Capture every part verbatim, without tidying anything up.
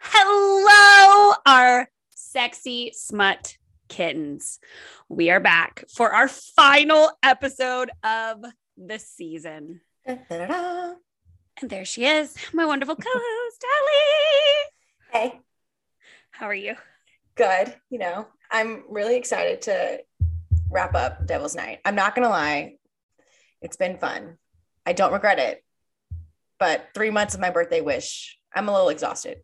Hello, our sexy smut kittens. We are back for our final episode of the season. Da-da-da-da. And there she is, my wonderful co-host, Hallie. Hey. How are you? Good. You know, I'm really excited to wrap up Devil's Night. I'm not going to lie. It's been fun. I don't regret it. But three months of my birthday wish, I'm a little exhausted.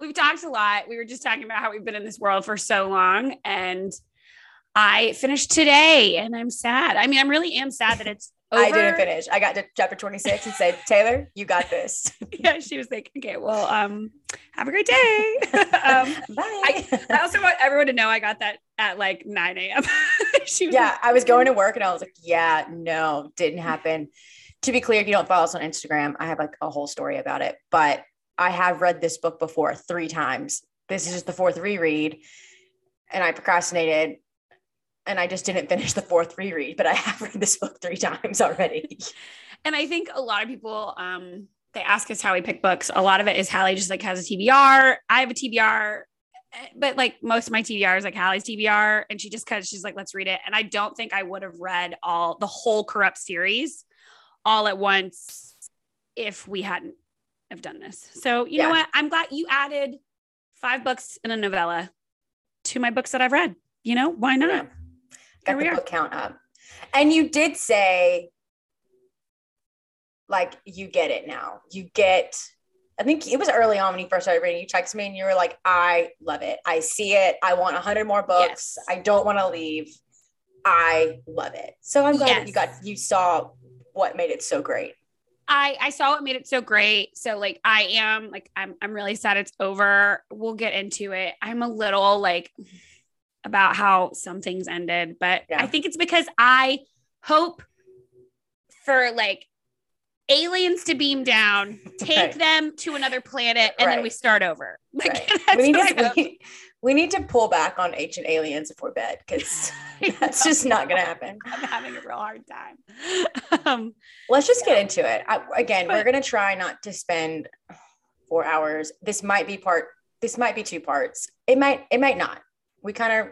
We've talked a lot. We were just talking about how we've been in this world for so long. And I finished today and I'm sad. I mean, I really am sad that it's over. I didn't finish. I got to chapter twenty-six and said, Taylor, you got this. Yeah, she was like, okay, well, um, have a great day. um, Bye. I, I also want everyone to know I got that at like nine a.m. She was yeah, like, I was going to work and I was like, yeah, no, didn't happen. To be clear, if you don't follow us on Instagram, I have like a whole story about it. But I have read this book before three times. This is just the fourth reread. And I procrastinated. And I just didn't finish the fourth reread, but I have read this book three times already. And I think a lot of people, um, they ask us how we pick books. A lot of it is Hallie just like has a T B R. I have a T B R, but like most of my T B R is like Hallie's T B R. And she just, cause she's like, let's read it. And I don't think I would have read all the whole Corrupt series all at once if we hadn't have done this. So, you yeah. know what? I'm glad you added five books and a novella to my books that I've read, you know, why not? Yeah. Got the book count up. And you did say, like, you get it now. You get, I think it was early on when you first started reading, you texted me and you were like, I love it. I see it. I want one hundred more books. Yes. I don't want to leave. I love it. So I'm glad yes. that you got, you saw what made it so great. I, I saw what made it so great. So like, I am like, I'm, I'm really sad it's over. We'll get into it. I'm a little like, about how some things ended, but yeah. I think it's because I hope for like aliens to beam down, take right. them to another planet, and right. then we start over. Like, right. we, need to, we, we need to pull back on ancient aliens if we're bad, because that's just not going to happen. I'm having a real hard time. Um, Let's just yeah. get into it. I, again, but, we're going to try not to spend four hours. This might be part, this might be two parts. It might, it might not. We kind of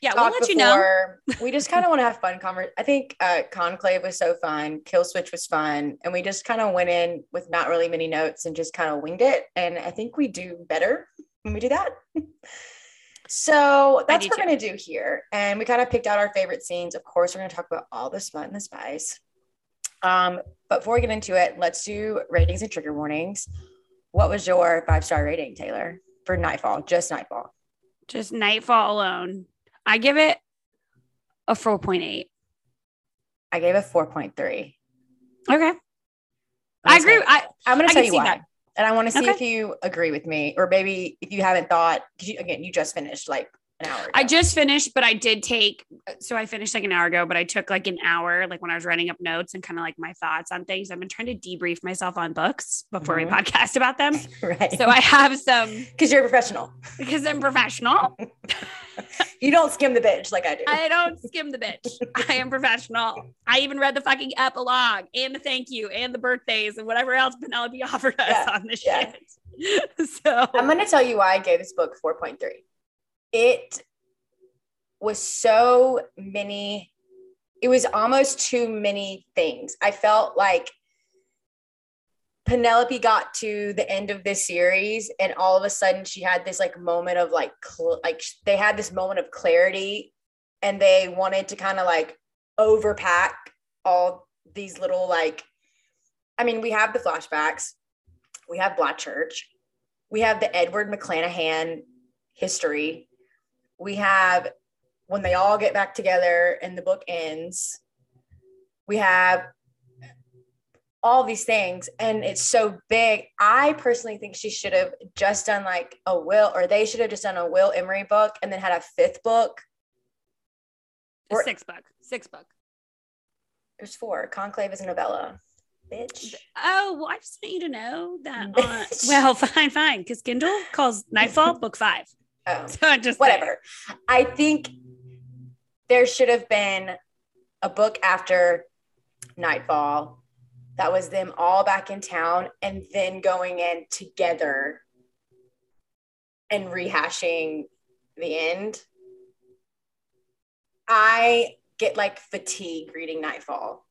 yeah, we'll let you know. We just kind of want to have fun conversation. I think uh, Conclave was so fun. Kill Switch was fun. And we just kind of went in with not really many notes and just kind of winged it. And I think we do better when we do that. So that's what we're going to do here. And we kind of picked out our favorite scenes. Of course, we're going to talk about all the smut and the spice. Um, but before we get into it, let's do ratings and trigger warnings. What was your five-star rating, Taylor, for Nightfall? Just Nightfall. Just Nightfall alone. I give it a four point eight. I gave it four point three. Okay. I agree. Say, I, I'm going to tell you why. That. And I want to see okay. if you agree with me, or maybe if you haven't thought, because you, again, you just finished like an hour ago. I just finished, but I did take, so I finished like an hour ago, but I took like an hour, like when I was writing up notes and kind of like my thoughts on things. I've been trying to debrief myself on books before mm-hmm. we podcast about them. Right. So I have some. Because you're a professional. Because I'm professional. You don't skim the bitch like I do. I don't skim the bitch. I am professional. I even read the fucking epilogue and the thank you and the birthdays and whatever else Penelope offered us yeah, on this yeah. shit. So I'm going to tell you why I gave this book four point three. It was so many, it was almost too many things. I felt like Penelope got to the end of this series and all of a sudden she had this like moment of like, cl- like they had this moment of clarity and they wanted to kind of like overpack all these little, like, I mean, we have the flashbacks, we have Black Church, we have the Edward McClanahan history. We have when they all get back together and the book ends, we have all these things. And it's so big. I personally think she should have just done like a Will, or they should have just done a Will Emery book and then had a fifth book. A or, six book, six book. There's four. Conclave is a novella. Bitch. Oh, well, I just want you to know that. On, well, fine, fine. Because Kindle calls Nightfall book five. Um, so just whatever. Saying. I think there should have been a book after Nightfall that was them all back in town and then going in together and rehashing the end. I get like fatigue reading Nightfall.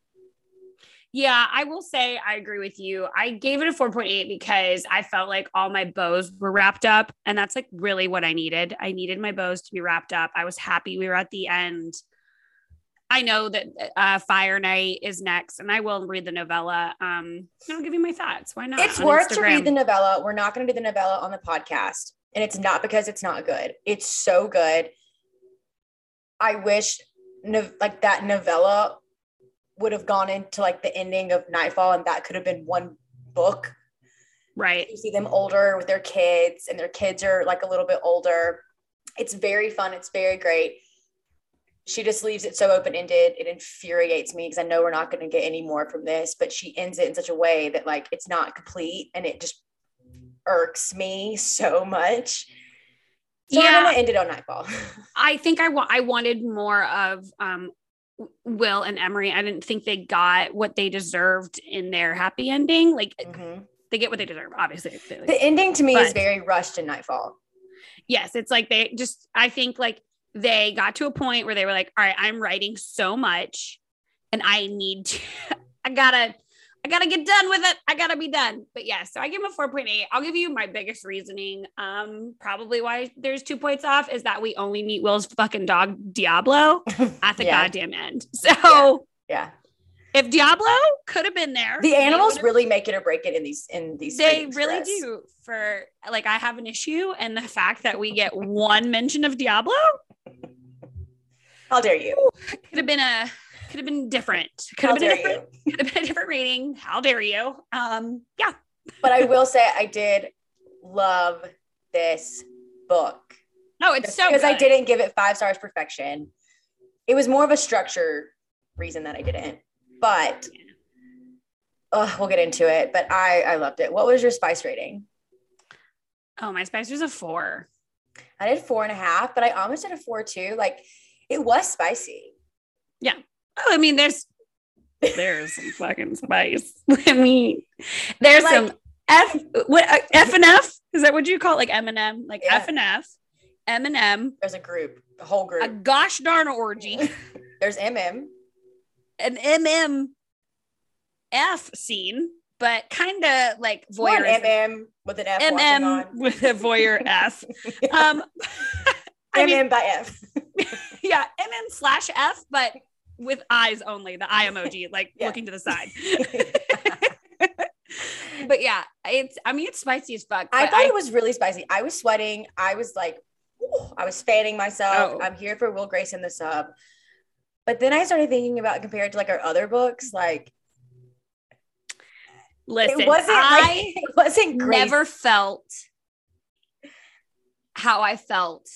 Yeah, I will say I agree with you. I gave it a four point eight because I felt like all my bows were wrapped up, and that's like really what I needed. I needed my bows to be wrapped up. I was happy we were at the end. I know that uh, Fire Night is next, and I will read the novella. Um, I'll give you my thoughts. Why not? It's worth to read the novella. We're not going to do the novella on the podcast, and it's not because it's not good. It's so good. I wish no- like that novella would have gone into like the ending of Nightfall, and that could have been one book. Right. You see them older with their kids, and their kids are like a little bit older. It's very fun. It's very great. She just leaves it so open-ended. It infuriates me because I know we're not going to get any more from this, but she ends it in such a way that like it's not complete, and it just irks me so much. So yeah. I'm going to end it on Nightfall. I think I want, I wanted more of, um, Will and Emery. I didn't think they got what they deserved in their happy ending. Like mm-hmm. They get what they deserve, obviously. The ending to me but, is very rushed in Nightfall. Yes. It's like, they just, I think like they got to a point where they were like, all right, I'm writing so much and I need to, I gotta, I gotta get done with it. I gotta be done. But yeah, so I give them a four point eight. I'll give you my biggest reasoning. Um, probably why there's two points off is that we only meet Will's fucking dog Diablo at the yeah. goddamn end. So yeah. yeah, if Diablo could have been there, the animals really make it or break it in these in these. They really do. For like, I have an issue, and the fact that we get one mention of Diablo. How dare you? Could have been a. Could have been different. Could have been, different. Could have been a different rating. How dare you? Um, yeah. But I will say I did love this book. No, it's just so because good. I didn't give it five stars perfection. It was more of a structure reason that I didn't. But yeah. uh, we'll get into it. But I, I loved it. What was your spice rating? Oh, my spice was a four. I did four and a half, but I almost did a four too. Like it was spicy. Yeah. Oh, I mean, there's, there's some fucking spice. I mean, there's like, some F, what, uh, F and F? Is that what you call it? Like M and M? Like yeah. F and F, M and M. There's a group, a whole group. A gosh darn orgy. There's M M. An M M F scene, but kind of like voyeur. M M with an F. M M with a voyeur F. yeah. um, I M M mean, by F. yeah, M M slash F, but... with eyes only, the eye emoji, like yeah. looking to the side. But yeah, it's, I mean, it's spicy as fuck. I thought I, it was really spicy. I was sweating. I was like, ooh, I was fanning myself. Oh. I'm here for Will Grace in the sub. But then I started thinking about compared to like our other books, like, listen, it wasn't, I like, it wasn't great. Never felt how I felt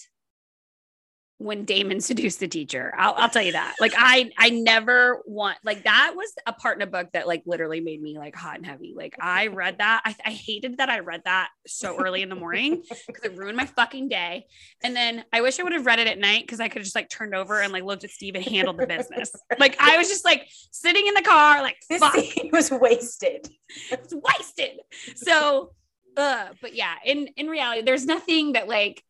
when Damon seduced the teacher. I'll, I'll tell you that. Like I, I never want, like that was a part in a book that like literally made me like hot and heavy. Like I read that. I, I hated that I read that so early in the morning because it ruined my fucking day. And then I wish I would have read it at night because I could have just like turned over and like looked at Steve and handled the business. Like I was just like sitting in the car, like this fuck. Scene was wasted. It was wasted. So, uh, but yeah, in, in reality, there's nothing that like,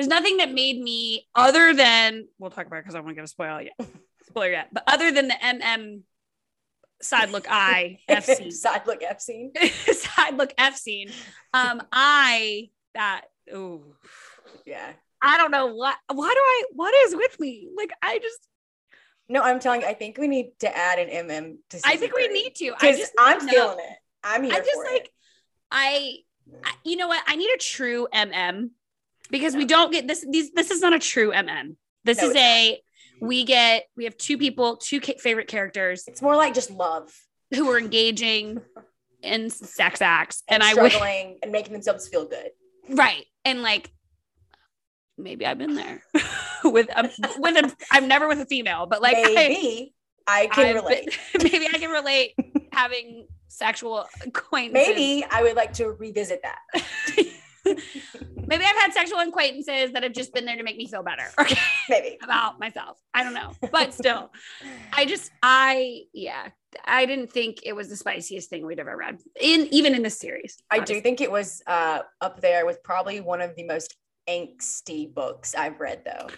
There's nothing that made me other than, we'll talk about it because I don't want to give a spoiler yet, spoiler yet, but other than the M M side look eye F scene. Side look F scene. Side look F scene. Um, I, that, ooh. Yeah. I don't know what, why do I, what is with me? Like, I just. No, I'm telling you, I think we need to add an M M to I think we need to. I just, I'm no, feeling it. I'm here I just for like, it. I, I, you know what? I need a true M M. Because no. we don't get this, these, this is not a true M M. This no, is a, we get, we have two people, two ca- favorite characters. It's more like just love. Who are engaging in sex acts. And, and struggling I struggling and making themselves feel good. Right. And like, maybe I've been there with, a, with a, I'm never with a female, but like. Maybe I, I can I've relate. Been, maybe I can relate having sexual acquaintances. Maybe I would like to revisit that. Maybe I've had sexual acquaintances that have just been there to make me feel better. Okay. Maybe. About myself. I don't know. But still, I just, I, yeah, I didn't think it was the spiciest thing we'd ever read in, even in this series. I honestly do think it was uh, up there with probably one of the most angsty books I've read though.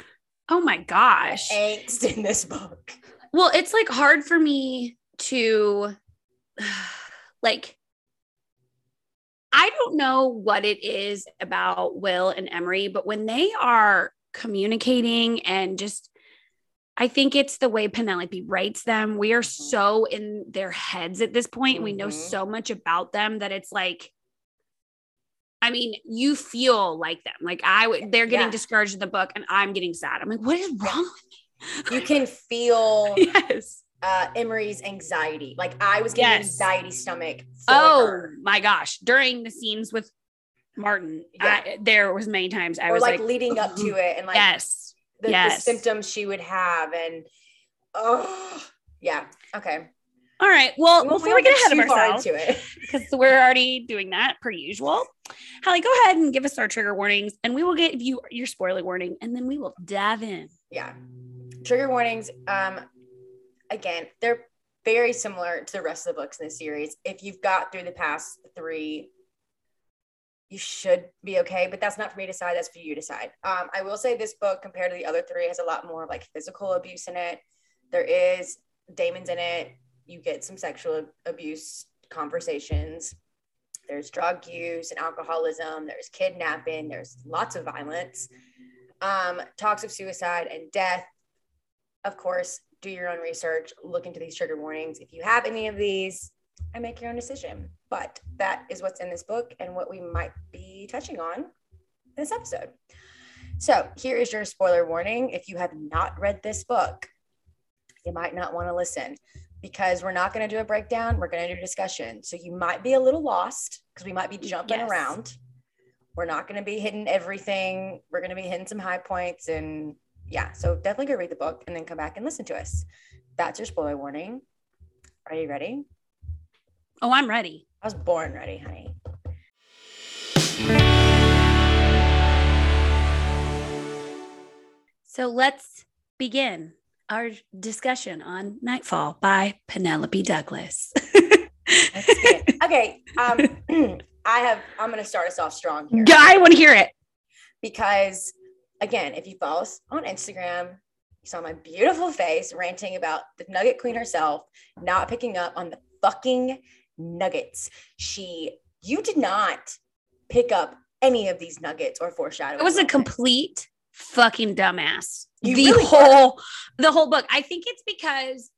Oh my gosh. The angst in this book. Well, it's like hard for me to like, I don't know what it is about Will and Emery, but when they are communicating and just, I think it's the way Penelope writes them. We are so in their heads at this point. Mm-hmm. We know so much about them that it's like, I mean, you feel like them. Like I would, they're getting yeah. discouraged in the book and I'm getting sad. I'm like, what is wrong with me? You can feel yes. uh, Emery's anxiety. Like I was getting yes. anxiety stomach. Oh her. My gosh. During the scenes with Martin, yeah. I, there was many times I or was like, like leading up to it and like yes. the, yes. the symptoms she would have. And oh yeah. Okay. All right. Well, well before we get ahead of ourselves, because we're already doing that per usual, Hallie, go ahead and give us our trigger warnings and we will give you your spoiler warning and then we will dive in. Yeah. Trigger warnings. Um, again, they're very similar to the rest of the books in the series. If you've got through the past three, you should be okay, but that's not for me to decide. That's for you to decide. Um, I will say this book compared to the other three has a lot more like physical abuse in it. There is Damon's in it. You get some sexual abuse conversations. There's drug use and alcoholism. There's kidnapping. There's lots of violence. Um, talks of suicide and death. Of course, do your own research. Look into these trigger warnings. If you have any of these, and make your own decision. But that is what's in this book and what we might be touching on in this episode. So here is your spoiler warning. If you have not read this book, you might not want to listen, because we're not going to do a breakdown. We're going to do a discussion. So you might be a little lost because we might be jumping yes. around. We're not going to be hitting everything. We're going to be hitting some high points. And yeah, so definitely go read the book and then come back and listen to us. That's your spoiler warning. Are you ready? Oh, I'm ready. I was born ready, honey. So let's begin our discussion on Nightfall by Penelope Douglas. Okay. Um, I have, I'm going to start us off strong here. I want to hear it. Because again, if you follow us on Instagram, you saw my beautiful face ranting about the Nugget Queen herself, not picking up on the fucking nuggets. She, you did not pick up any of these nuggets or foreshadowing. It was nuggets. A complete fucking dumbass. You the really whole, were. the whole book. I think it's because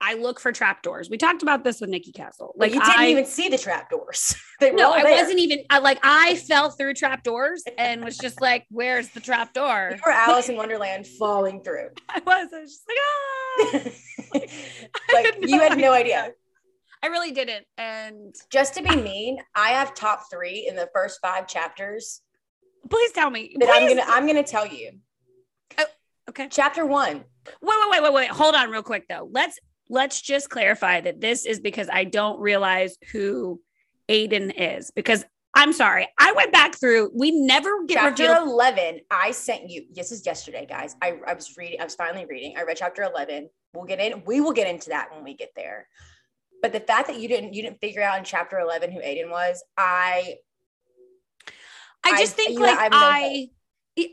I look for trapdoors. We talked about this with Nikki Castle. Like well, you didn't I, even see the trapdoors. They were no, I wasn't even. I like I fell through trapdoors and was just like, "Where's the trapdoor?" You were Alice in Wonderland falling through. I was. I was just like, ah. like, like had no you had no idea. idea. I really didn't. And just to be mean, I have top three in the first five chapters. Please tell me. That I'm gonna I'm gonna tell you. Oh, okay. Chapter one. Wait, wait, wait, wait, wait. Hold on real quick though. Let's let's just clarify that this is because I don't realize who Aiden is. Because I'm sorry, I went back through. We never get chapter revealed. eleven. I sent you. This is yesterday, guys. I, I was reading, I was finally reading. I read chapter eleven. We'll get in, we will get into that when we get there. But the fact that you didn't you didn't figure out in chapter eleven who Aiden was, I I just I, think like know, I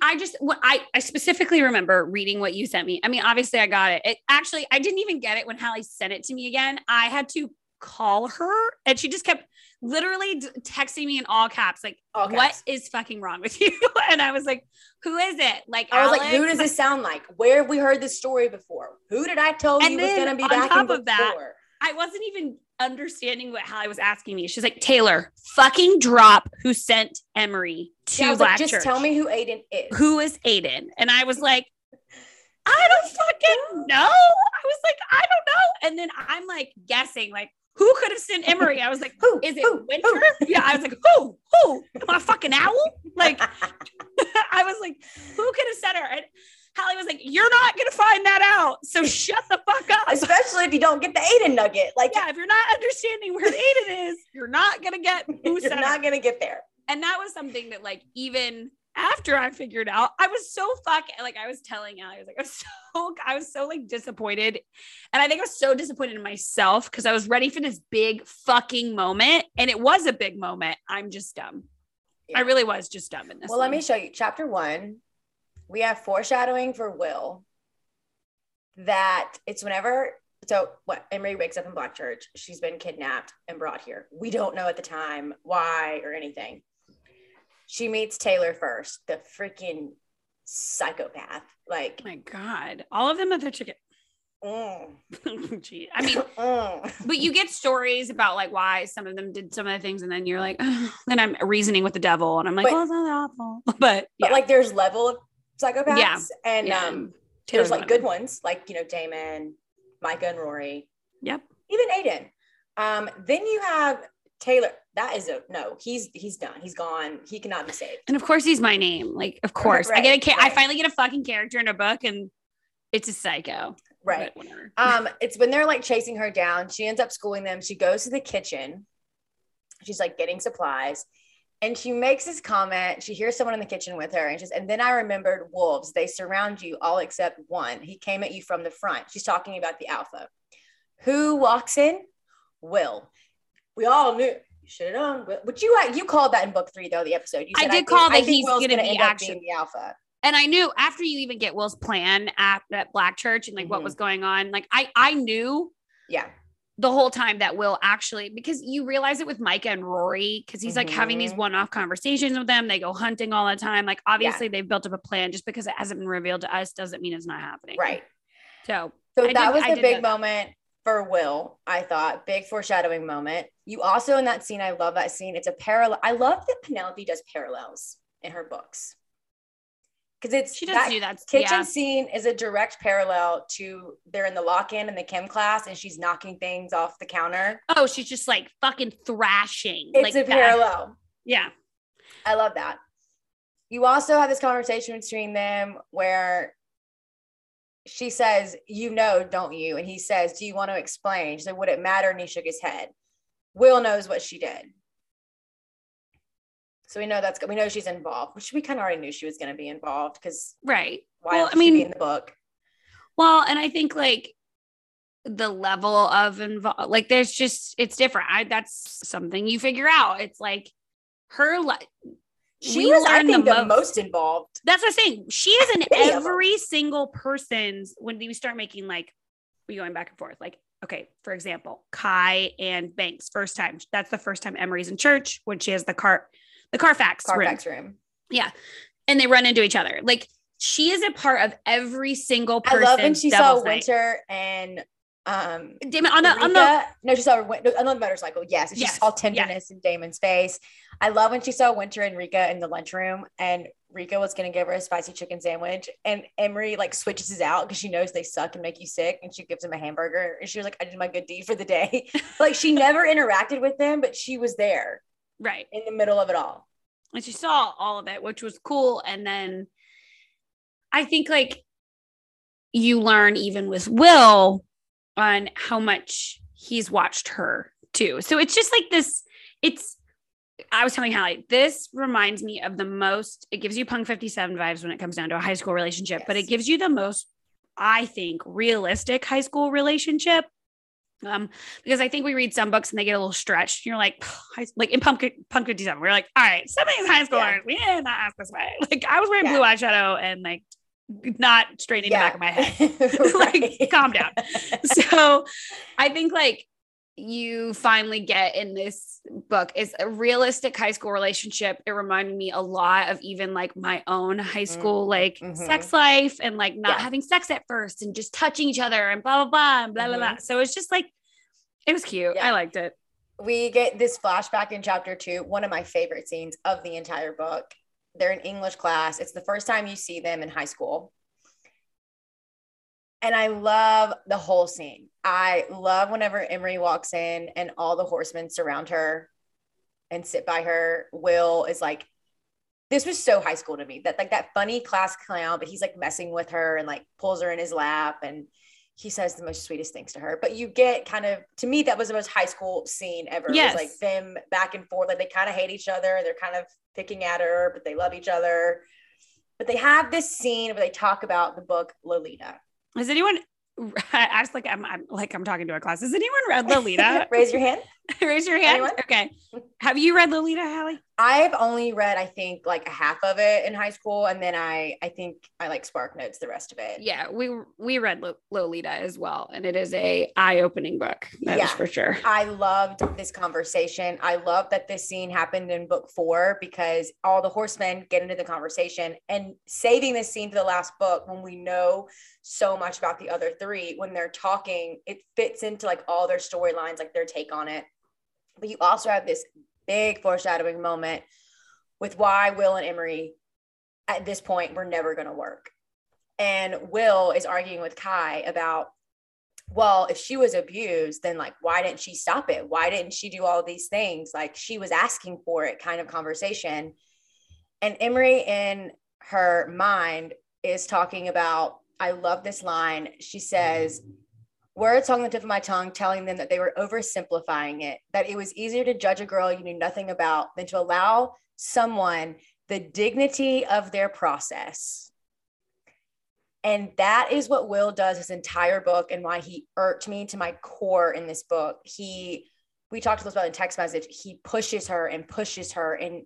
I just what I I specifically remember reading what you sent me. I mean, obviously I got it. It actually I didn't even get it when Hallie sent it to me again. I had to call her and she just kept literally d- texting me in all caps like all caps. What is fucking wrong with you? And I was like, who is it? Like I Alex? was like, who does this sound like? Where have we heard this story before? Who did I tell and you was gonna be on back top in of that? I wasn't even understanding what Hallie was asking me. She's like, Taylor, fucking drop who sent Emery to yeah, I was Black like, just Church. Tell me who Aiden is. Who is Aiden? And I was like, I don't fucking know. I was like, I don't know. And then I'm like guessing, like, who could have sent Emery? I was like, who is it? Who, Winter? Who? Yeah. I was like, who? Who? Am I a fucking owl? Like, I was like, who could have sent her? And Hallie was like, you're not going to find that out. So shut the fuck up. Especially if you don't get the Aiden nugget. Like, yeah, if you're not understanding where Aiden is, you're not going to get who sent her. You're not going to get there. And that was something that, like, even after I figured out, I was so fucking, like, I was telling Hallie, I was like, I was so, I was so, like, disappointed. And I think I was so disappointed in myself because I was ready for this big fucking moment. And it was a big moment. I'm just dumb. Yeah. I really was just dumb in this. Well, one. Let me show you. Chapter one, we have foreshadowing for Will. That it's whenever, so what, Emery wakes up in Blackchurch. She's been kidnapped and brought here. We don't know at the time why or anything. She meets Taylor first, the freaking psychopath. Like, oh my God, all of them are their chicken. Mm. Gee, I mean, mm. But you get stories about like why some of them did some of the things, and then you're like, oh. Then I'm reasoning with the devil, and I'm like, but, well, it's not awful, but, yeah. But like there's level of psychopaths, yeah. and yeah. um, Taylor there's like one. Good ones, like you know, Damon, Micah, and Rory. Yep, even Aiden. Um, then you have Taylor. That is a no. He's he's done. He's gone. He cannot be saved. And of course, he's my name. Like, of course, right, I get a. Right. I finally get a fucking character in a book, and it's a psycho. Right. Um, it's when they're like chasing her down, she ends up schooling them. She goes to the kitchen. She's like getting supplies and she makes this comment. She hears someone in the kitchen with her and she's, and then I remembered wolves. They surround you all except one. He came at you from the front. She's talking about the alpha. Who walks in? Will. We all knew. You should have known. But you, you called that in book three though, the episode. You said, I did I call think, that he's going to be actually the alpha. And I knew after you even get Will's plan at that Blackchurch and like mm-hmm. what was going on, like I, I knew yeah, the whole time that Will actually, because you realize it with Micah and Rory, because he's mm-hmm. like having these one-off conversations with them. They go hunting all the time. Like obviously yeah. they've built up a plan just because it hasn't been revealed to us doesn't mean it's not happening. Right. So, so I that did, was I the big moment for Will, I thought. Big foreshadowing moment. You also in that scene, I love that scene. It's a parallel. I love that Penelope does parallels in her books. Because it's she doesn't that do that kitchen yeah. scene is a direct parallel to they're in the lock-in in the chem class and she's knocking things off the counter. Oh, she's just like fucking thrashing. It's like a that. Parallel. Yeah. I love that. You also have this conversation between them where she says, you know, don't you? And he says, do you want to explain? She said, would it matter? And he shook his head. Will knows what she did. So we know that's we know she's involved, which we kind of already knew she was going to be involved because right. Why well, else I mean, she be in the book? Well, and I think like the level of involved, like there's just it's different. I that's something you figure out. It's like her. Like she was, I think, the, the most, most involved. That's what I'm saying. She is in every single person's when we start making like we going back and forth like. Okay, for example, Kai and Banks first time. That's the first time Emery's in church when she has the cart. The Carfax, Carfax room. room. Yeah. And they run into each other. Like she is a part of every single person. I love when she Devil's saw Night. Winter and um Damon on the, on the no, she saw Winter on the motorcycle. Yes. She yes. saw tenderness yes. in Damon's face. I love when she saw Winter and Rika in the lunchroom and Rika was gonna give her a spicy chicken sandwich. And Emery like switches his out because she knows they suck and make you sick. And she gives him a hamburger. And she was like, I did my good deed for the day. Like she never interacted with them, but she was there. Right. In the middle of it all. And she saw all of it, which was cool. And then I think like you learn even with Will on how much he's watched her too. So it's just like this, it's, I was telling Hallie, this reminds me of the most, it gives you Punk fifty-seven vibes when it comes down to a high school relationship, yes. but it gives you the most, I think, realistic high school relationship. Um, because I think we read some books and they get a little stretched. You're like, like in Punk, Punk fifty-seven, we're like, all right, some of these high schoolers, yeah. we did not ask this way. Like I was wearing yeah. blue eyeshadow and like not straightening yeah. the back of my head. Like calm down. So I think like you finally get in this book is a realistic high school relationship. It reminded me a lot of even like my own high school, mm-hmm. like mm-hmm. sex life and like not yeah. having sex at first and just touching each other and blah, blah, blah, and blah, mm-hmm. blah, blah. So it's just like, it was cute. Yeah. I liked it. We get this flashback in chapter two, one of my favorite scenes of the entire book. They're in English class. It's the first time you see them in high school. And I love the whole scene. I love whenever Emery walks in and all the horsemen surround her and sit by her. Will is like, this was so high school to me. That like that funny class clown, but he's like messing with her and like pulls her in his lap. And he says the most sweetest things to her, but you get kind of, to me, that was the most high school scene ever. Yes. It was like them back and forth. Like they kind of hate each other. They're kind of picking at her, but they love each other. But they have this scene where they talk about the book Lolita. Has anyone asked, like, I'm, I'm like, I'm talking to a class. Has anyone read Lolita? Raise your hand. Raise your hand. Anyone? Okay. Have you read Lolita, Hallie? I've only read, I think, like a half of it in high school. And then I, I think I like Spark Notes the rest of it. Yeah. We, we read Lo- Lolita as well. And it is a eye-opening book. That yeah. is for sure. I loved this conversation. I love that this scene happened in book four because all the horsemen get into the conversation, and saving this scene to the last book when we know so much about the other three, when they're talking, it fits into like all their storylines, like their take on it. But you also have this big foreshadowing moment with why Will and Emery at this point were never going to work. And Will is arguing with Kai about, well, if she was abused, then like, why didn't she stop it? Why didn't she do all these things? Like she was asking for it kind of conversation. And Emery in her mind is talking about, I love this line. She says, words on the tip of my tongue telling them that they were oversimplifying it, that it was easier to judge a girl you knew nothing about than to allow someone the dignity of their process. And that is what Will does his entire book and why he irked me to my core in this book. He, we talked about it in text message, he pushes her and pushes her, and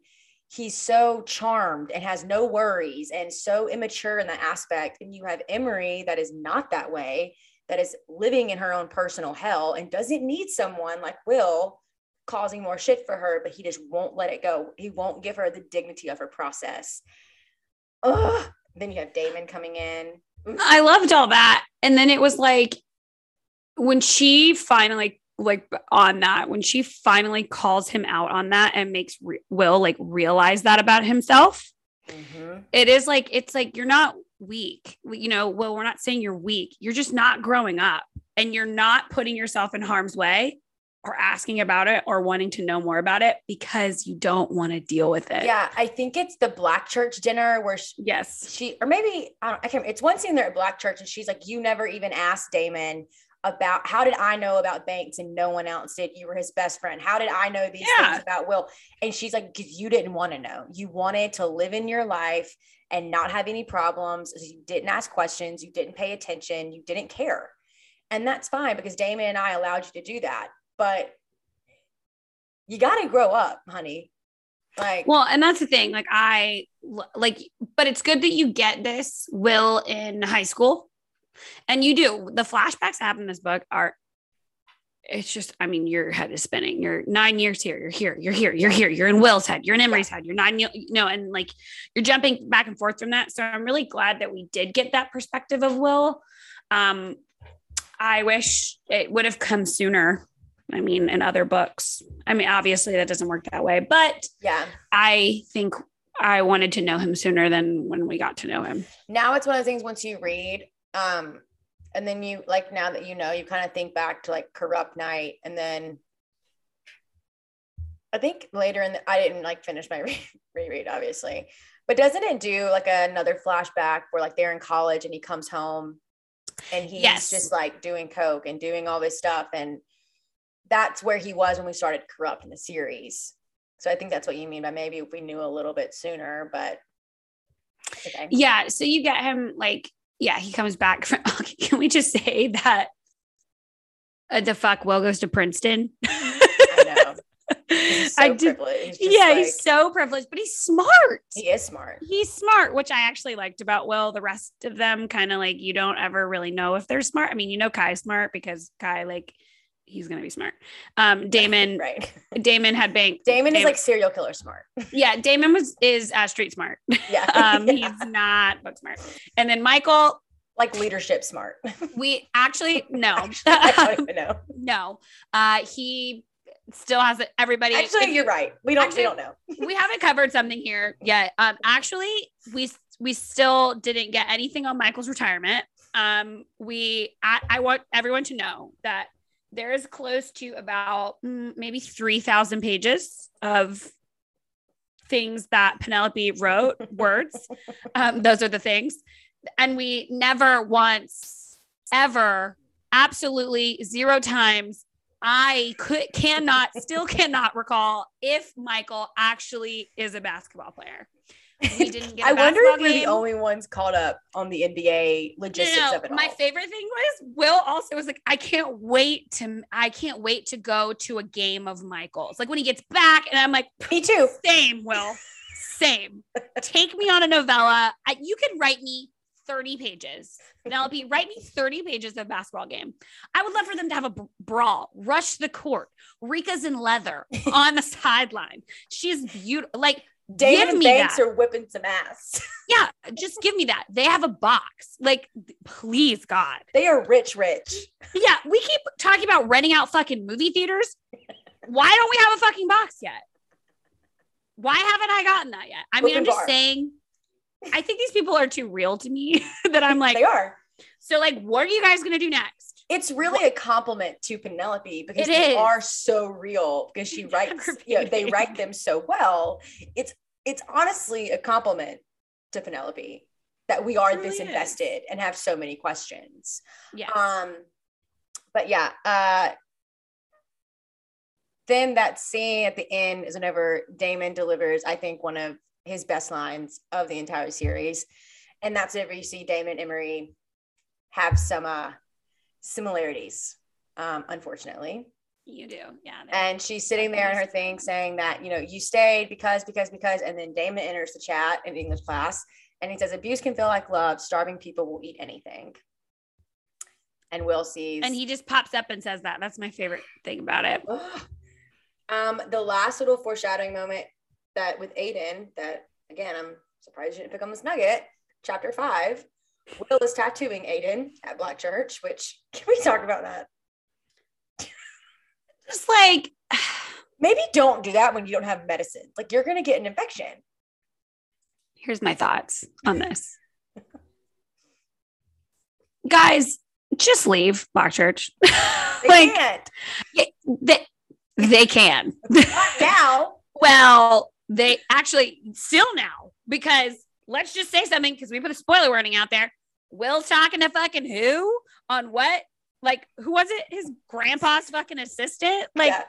he's so charmed and has no worries and so immature in that aspect. And you have Emery that is not that way, that is living in her own personal hell and doesn't need someone like Will causing more shit for her, but he just won't let it go. He won't give her the dignity of her process. Ugh. Then you have Damon coming in. I loved all that. And then it was like, when she finally, like on that, when she finally calls him out on that and makes re- Will like realize that about himself, mm-hmm. it is like, it's like, you're not weak, you know, well, we're not saying you're weak. You're just not growing up, and you're not putting yourself in harm's way or asking about it or wanting to know more about it because you don't want to deal with it. Yeah. I think it's the black church dinner where she, yes, she, or maybe I, don't, I can't remember. It's one scene there at black church and she's like, you never even asked Damon about, how did I know about Banks and no one else did? You were his best friend. How did I know these yeah. things about Will? And she's like, because you didn't want to know. You wanted to live in your life and not have any problems. You didn't ask questions. You didn't pay attention. You didn't care. And that's fine because Damon and I allowed you to do that, but you got to grow up, honey. Like, well, and that's the thing. Like I like, but it's good that you get this Will in high school. And you do. The flashbacks that happen in this book are, it's just, I mean, your head is spinning. You're nine years here. You're here. You're here. You're here. You're in Will's head. You're in Emery's yeah. head. You're nine, you know, and like you're jumping back and forth from that. So I'm really glad that we did get that perspective of Will. Um, I wish it would have come sooner. I mean, in other books, I mean, obviously that doesn't work that way, but yeah, I think I wanted to know him sooner than when we got to know him. Now it's one of the things once you read, Um, and then you like, now that, you know, you kind of think back to like Corrupt Night. And then I think later in the, I didn't like finish my re- reread obviously, but doesn't it do like another flashback where like they're in college and he comes home and he's yes. just like doing coke and doing all this stuff. And that's where he was when we started Corrupt in the series. So I think that's what you mean by maybe we knew a little bit sooner, but okay. Yeah. So you get him like, yeah, he comes back from, okay, can we just say that uh, the fuck Will goes to Princeton? I know. He's so I did, privileged. He's yeah, like, he's so privileged, but he's smart. He is smart. He's smart, which I actually liked about Will. The rest of them kind of like, you don't ever really know if they're smart. I mean, you know, Kai's smart because Kai, like, he's going to be smart. Um, Damon, right. Damon had bank. Damon, Damon is like serial killer smart. Yeah. Damon was, is uh, street smart. Yeah. um, yeah. He's not book smart. And then Michael, like leadership smart. We actually, no, actually, I don't even know. No. Uh, he still has everybody. Actually, if, you're right. We don't, actually, we don't know. We haven't covered something here yet. Um, actually we, we still didn't get anything on Michael's retirement. Um, we, I, I want everyone to know that there is close to about maybe three thousand pages of things that Penelope wrote, words. Um, those are the things. And we never once ever absolutely zero times. I could, cannot, still cannot recall if Michael actually is a basketball player. We didn't get. I wonder if we're game. the only ones caught up on the N B A logistics no, no, no. of it all. My favorite thing was Will also was like, I can't wait to, I can't wait to go to a game of Michael's. Like when he gets back, and I'm like, me too. Same, Will. Same. Take me on a novella. I, you can write me thirty pages. Penelope, write me thirty pages of basketball game. I would love for them to have a brawl, rush the court. Rika's in leather on the sideline. She's beautiful. Like, David Banks are whipping some ass. Yeah, just give me that. They have a box. Like, please, God. They are rich, rich. Yeah, we keep talking about renting out fucking movie theaters. Why don't we have a fucking box yet? Why haven't I gotten that yet? I mean, Open I'm just bar. saying, I think these people are too real to me that I'm like. They are. So, like, what are you guys going to do next? It's really what? a compliment to Penelope because it they is. are so real because she writes, you know, they write them so well. It's, it's honestly a compliment to Penelope that we are really this invested is. and have so many questions. Yeah. Um, but yeah, uh, then that scene at the end is whenever Damon delivers, I think, one of his best lines of the entire series. And that's whenever you see Damon and Emery have some uh, similarities, um, unfortunately. You do, yeah. And she's sitting there in her thing saying that, you know, you stayed because, because, because, and then Damon enters the chat in English class and he says, abuse can feel like love. Starving people will eat anything. And Will sees. And he just pops up and says that. That's my favorite thing about it. Um, the last little foreshadowing moment that with Aiden, that again, I'm surprised you didn't pick on this nugget, chapter five, Will is tattooing Aiden at Black Church, which can we talk about that? Just like, maybe don't do that when you don't have medicine. Like you're going to get an infection. Here's my thoughts on this. Guys, just leave Black Church. They like, can't. They, They can. Not now. Well, they actually still now, because let's just say something, because we put a spoiler warning out there. Will's talking to fucking who on what? Like, who was it? His grandpa's fucking assistant? Like, yeah.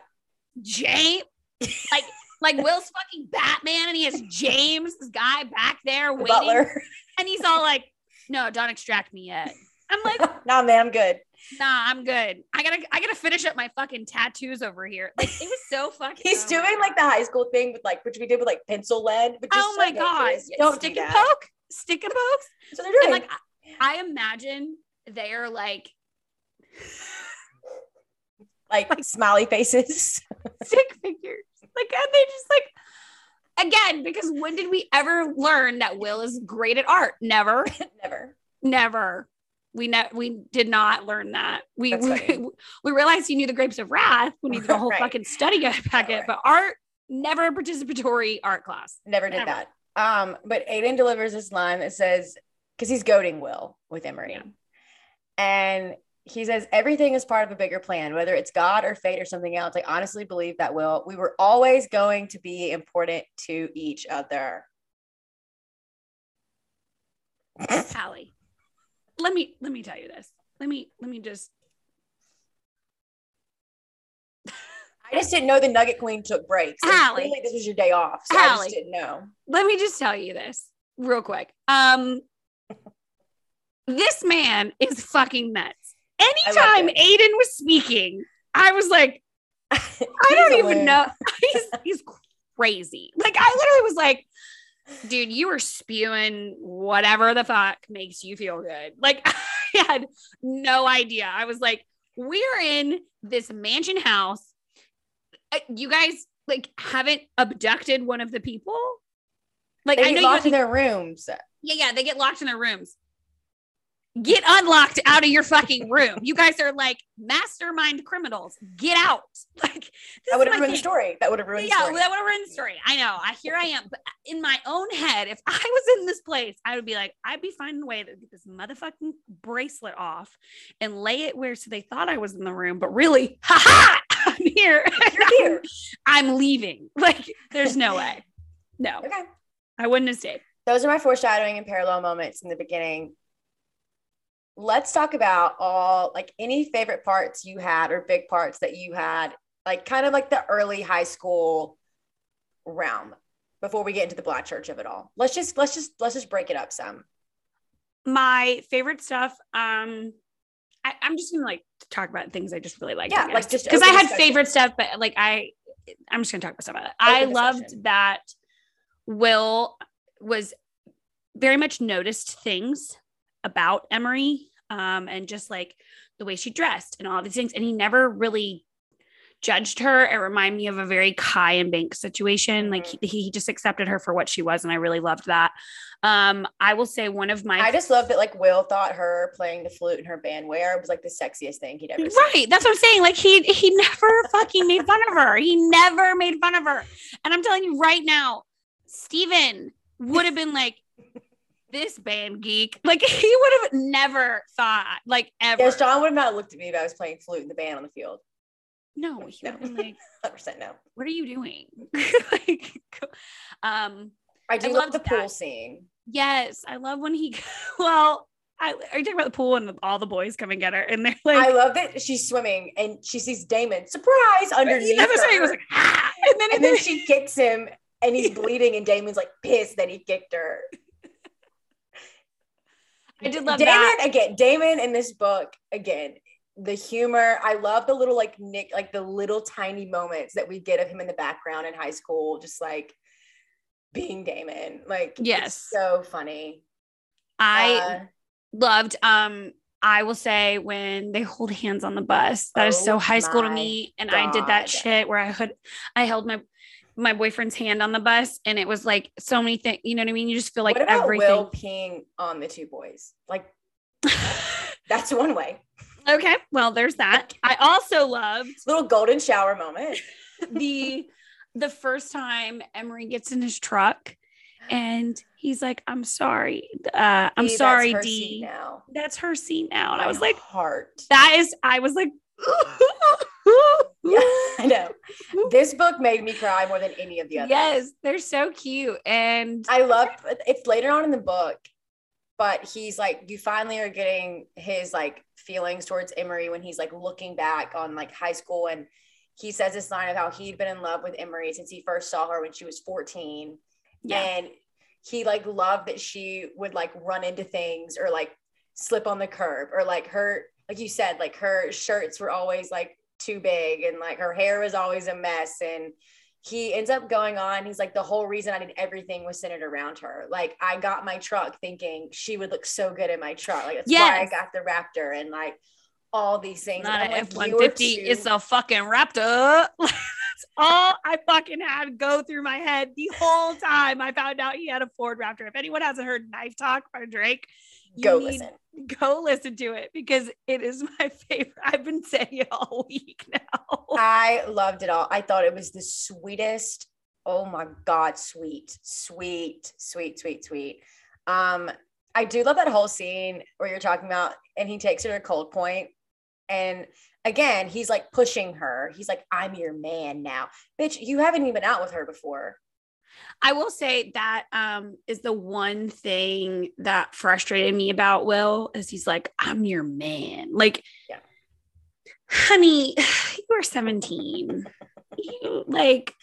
James? Like, like Will's fucking Batman, and he has James, this guy back there waiting. Butler. And he's all like, no, don't extract me yet. I'm like, nah, man, I'm good. Nah, I'm good. I gotta, I gotta finish up my fucking tattoos over here. Like it was so fucking. He's doing God. like the high school thing with like, which we did with like pencil lead. Which oh is my so God! Don't stick do and that. poke, stick and poke. So they're doing. And, like I, I imagine they are like, like, like smiley faces, stick figures. Like and they just like. Again, because when did we ever learn that Will is great at art? Never, never, never. We ne- we did not learn that. We we, we realized he knew the grapes of wrath when he did a whole right. fucking study packet, right. but art, never a participatory art class. Never did never. that. Um, but Aiden delivers this line that says, because he's goading Will with Emery. Yeah. And he says, everything is part of a bigger plan, whether it's God or fate or something else. I honestly believe that, Will, we were always going to be important to each other. Hallie. Let me, let me tell you this. Let me, let me just. I just didn't know the Nugget Queen took breaks. Hallie. Really, this was your day off. So Hallie, I just didn't know. Let me just tell you this real quick. Um, This man is fucking nuts. Anytime Aiden was speaking, I was like, I don't even loon. know. He's, he's crazy. Like I literally was like, dude, you were spewing whatever the fuck makes you feel good. Like I had no idea. I was like, we're in this mansion house. You guys like haven't abducted one of the people. Like they I know get locked you in their rooms. Yeah, yeah, they get locked in their rooms. Get unlocked out of your fucking room. You guys are like mastermind criminals. Get out. Like that would have ruined the story. That would have ruined the story. Yeah, that would have ruined the story. I know. I here I am. But in my own head, if I was in this place, I would be like, I'd be finding a way to get this motherfucking bracelet off and lay it where so they thought I was in the room, but really, ha ha, I'm here. You're here. I'm leaving. Like, there's no way. No. Okay. I wouldn't have stayed. Those are my foreshadowing and parallel moments in the beginning. let's talk about all, like, any favorite parts you had or big parts that you had, like kind of like the early high school realm before we get into the Black Church of it all. Let's just, let's just, let's just break it up some. My favorite stuff. Um, I, I'm just going to like talk about things I just really liked. Yeah, like just because I had discussion. favorite stuff, but like I, I'm just going to talk about some of it. I loved that Will was very much noticed things about Emery, um, and just like the way she dressed and all these things. And he never really judged her. It reminded me of a very Kai and Banks situation. Mm-hmm. Like he, he just accepted her for what she was. And I really loved that. Um, I will say one of my, I just love that. Like Will thought her playing the flute in her band wear was like the sexiest thing he'd ever seen. Right. That's what I'm saying. Like he, he never fucking made fun of her. He never made fun of her. And I'm telling you right now, Steven would have been like, this band geek, like he would have never thought, like ever. Yes, John would have not looked at me if I was playing flute in the band on the field. No, he would have been like, one hundred percent no. What are you doing? Like, um, I do I love the that. pool scene. Yes, I love when he. Well, I, are you talking about the pool and all the boys come and get her? And they're like, I love that she's swimming and she sees Damon, surprise, underneath. That's right. He was like, ah, and then, and and then, then she kicks him, and he's bleeding, and Damon's like pissed that he kicked her. I did love Damon, that. Again, Damon in this book, again, the humor. I love the little like Nick, like the little tiny moments that we get of him in the background in high school, just like being Damon. Like, yes, it's so funny. I uh, loved, um, I will say when they hold hands on the bus, that oh is so high school to me. And God. I did that shit where I had, I held my, my boyfriend's hand on the bus, and it was like so many things, you know what I mean? You just feel like what about everything. Will peeing on the two boys, like that's one way. Okay, well, there's that. I also loved little golden shower moment. the the first time Emery gets in his truck and he's like, I'm sorry, uh I'm D, sorry that's D now. That's her seat now. And My I was like heart that is I was like yeah, I know. This book made me cry more than any of the others. Yes, they're so cute. And I love it's later on in the book, but he's like, you finally are getting his like feelings towards Emery when he's like looking back on like high school, and he says this line of how he'd been in love with Emery since he first saw her when she was fourteen. Yeah. And he like loved that she would like run into things or like slip on the curb, or like her, like you said, like her shirts were always like too big, and like her hair was always a mess. And he ends up going on, he's like, the whole reason I did everything was centered around her. Like I got my truck thinking she would look so good in my truck. Like that's yes. why I got the Raptor, and like all these things. Not an F one fifty, it's a fucking Raptor. That's all I fucking had go through my head the whole time. I found out he had a Ford Raptor. If anyone hasn't heard Knife Talk by Drake, You go listen. Go listen to it, because it is my favorite. I've been saying it all week now. I loved it all. I thought it was the sweetest. Oh my God, sweet, sweet, sweet, sweet, sweet. Um, I do love that whole scene where you're talking about, and he takes her to Cold Point. And again, he's like pushing her. He's like, I'm your man now. Bitch, you haven't even been out with her before. I will say that um, is the one thing that frustrated me about Will, is he's like, I'm your man. Like, yeah. honey, you are seventeen. You, like,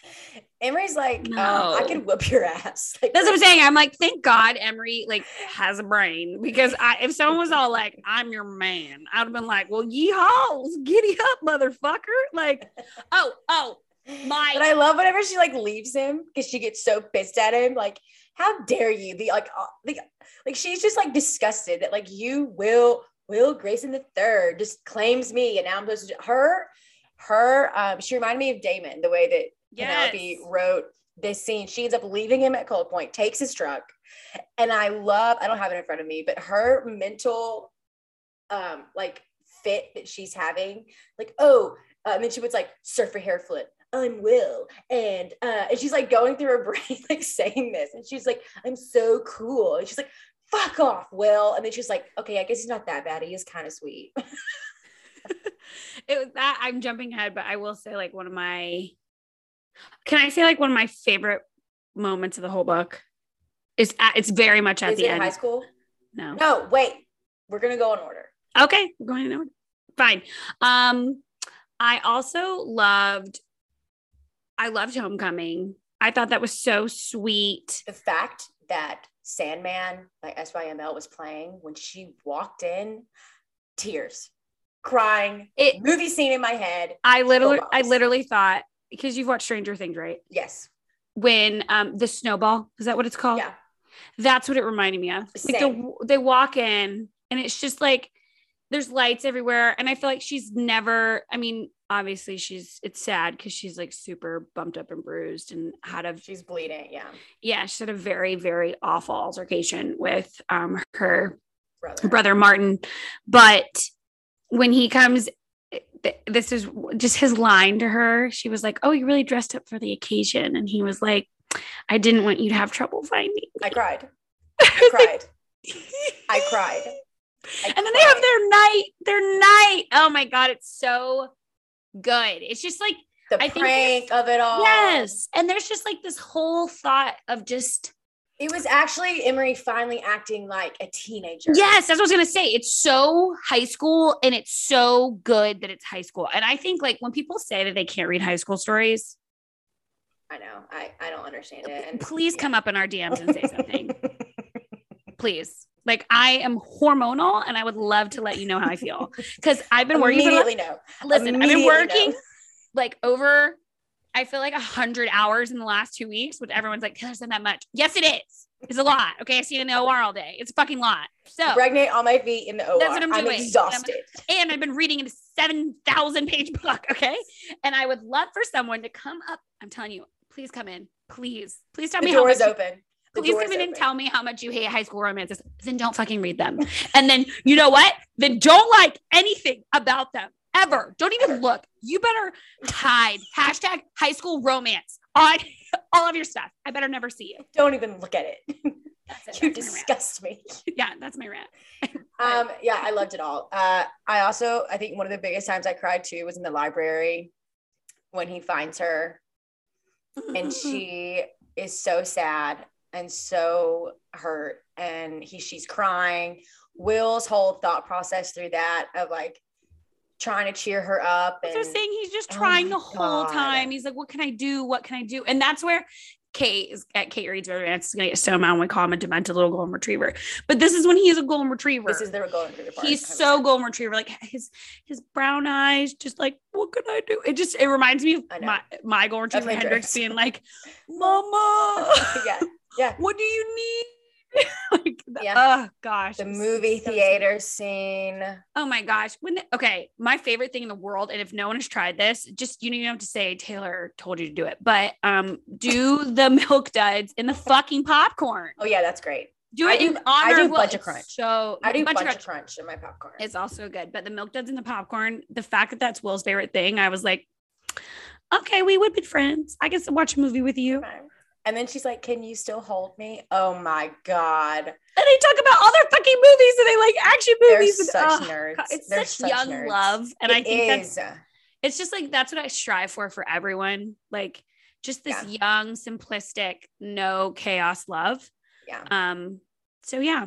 Emery's like, no. um, I could whoop your ass. Like, that's what I'm saying. I'm like, thank God Emery like has a brain, because I, if someone was all like, I'm your man, I'd have been like, well, yeehaw, giddy up, motherfucker. Like, oh, oh. My but I love whenever she like leaves him, because she gets so pissed at him, like, how dare you, the like uh, the, like she's just like disgusted that like you Will Will Grayson the third just claims me, and now I'm supposed to her her um she reminded me of Damon, the way that yes. Penelope wrote this scene. She ends up leaving him at Cold Point, takes his truck, and I love I don't have it in front of me, but her mental um like fit that she's having, like oh uh, and then she was like surfer hair flip, I'm Will, and uh and she's like going through her brain like saying this, and she's like, I'm so cool, and she's like, fuck off, Will, and then she's like, okay, I guess he's not that bad, he is kind of sweet. It was that I'm jumping ahead, but I will say like one of my can I say like one of my favorite moments of the whole book is at, it's very much at is the it end high school no no wait we're gonna go in order Okay, we're going in order. Fine. Um, I also loved, I loved Homecoming. I thought that was so sweet. The fact that Sandman by S Y M L was playing when she walked in, tears, crying, it, movie scene in my head. I literally, I literally thought, because you've watched Stranger Things, right? Yes. When um, the snowball, is that what it's called? Yeah. That's what it reminded me of. Like the, they walk in and it's just like, there's lights everywhere. And I feel like she's never, I mean, obviously she's, it's sad because she's like super bumped up and bruised and had a, she's bleeding. Yeah. Yeah. She had a very, very awful altercation with um, her brother. brother Martin. But when he comes, this is just his line to her. She was like, "Oh, you really dressed up for the occasion." And he was like, "I didn't want you to have trouble finding me." I cried. I cried. I cried. I and then cried. They have their night, their night. Oh my God. It's so good. It's just like the I prank think of it all. Yes. And there's just like this whole thought of just, it was actually Emery finally acting like a teenager. Yes. That's what I was going to say. It's so high school and it's so good that it's high school. And I think like when people say that they can't read high school stories, I know. I, I don't understand it. And please yeah. come up in our D Ms and say something. Please. Like I am hormonal and I would love to let you know how I feel. Cause I've been working. Immediately know. Listen, I've been working no. like over, I feel like a hundred hours in the last two weeks, which everyone's like, Taylor said that much. Yes, it is. It's a lot. Okay. I've seen it in the O R all day. It's a fucking lot. So pregnant on my feet in the O R. That's what I'm doing. I'm exhausted. And, and I've been reading a seven thousand page book. Okay. And I would love for someone to come up. I'm telling you, please come in. Please, please tell the me how much. The door is open. You- Please come in open. And tell me how much you hate high school romances. Then don't fucking read them. And then, you know what? Then don't like anything about them ever. Don't even ever. Look. You better hide. Hashtag high school romance on all of your stuff. I better never see you. Don't even look at it. That's it. You disgust me. Yeah, that's my rant. um, yeah, I loved it all. Uh, I also, I think one of the biggest times I cried too was in the library when he finds her and she is so sad. And so hurt and he, she's crying. Will's whole thought process through that of like trying to cheer her up. And so saying he's just trying oh the whole God. Time. He's like, what can I do? What can I do? And that's where Kate is at Kate Reed's romance is going to get so mad when we call him a demented little golden retriever. But this is when he is a golden retriever. This is their golden retriever. Part, he's so golden retriever. Like his, his brown eyes, just like, what could I do? It just, it reminds me of my, my golden retriever Hendrix. Hendrix being like, Mama. yeah. Yeah. What do you need? like, the, yeah. Oh gosh. The movie so theater sweet. Scene. Oh my gosh. When the, okay. My favorite thing in the world. And if no one has tried this, just, you don't even have to say Taylor told you to do it, but, um, do the milk duds in the fucking popcorn. Oh yeah. That's great. Do it I in do, honor I do of Bunch of Crunch. So I do bunch, bunch of crunch. crunch in my popcorn. It's also good, but the milk duds in the popcorn, the fact that that's Will's favorite thing. I was like, okay, we would be friends. I guess I'll watch a movie with you. Fine. And then she's like, can you still hold me? Oh my God. And they talk about all their fucking movies and they like action movies. They're such and, oh, nerds. God, it's They're such, such young nerds. Love. And it I think is. That's, it's just like, that's what I strive for, for everyone. Like just this yeah. young, simplistic, no chaos love. Yeah. Um. So yeah,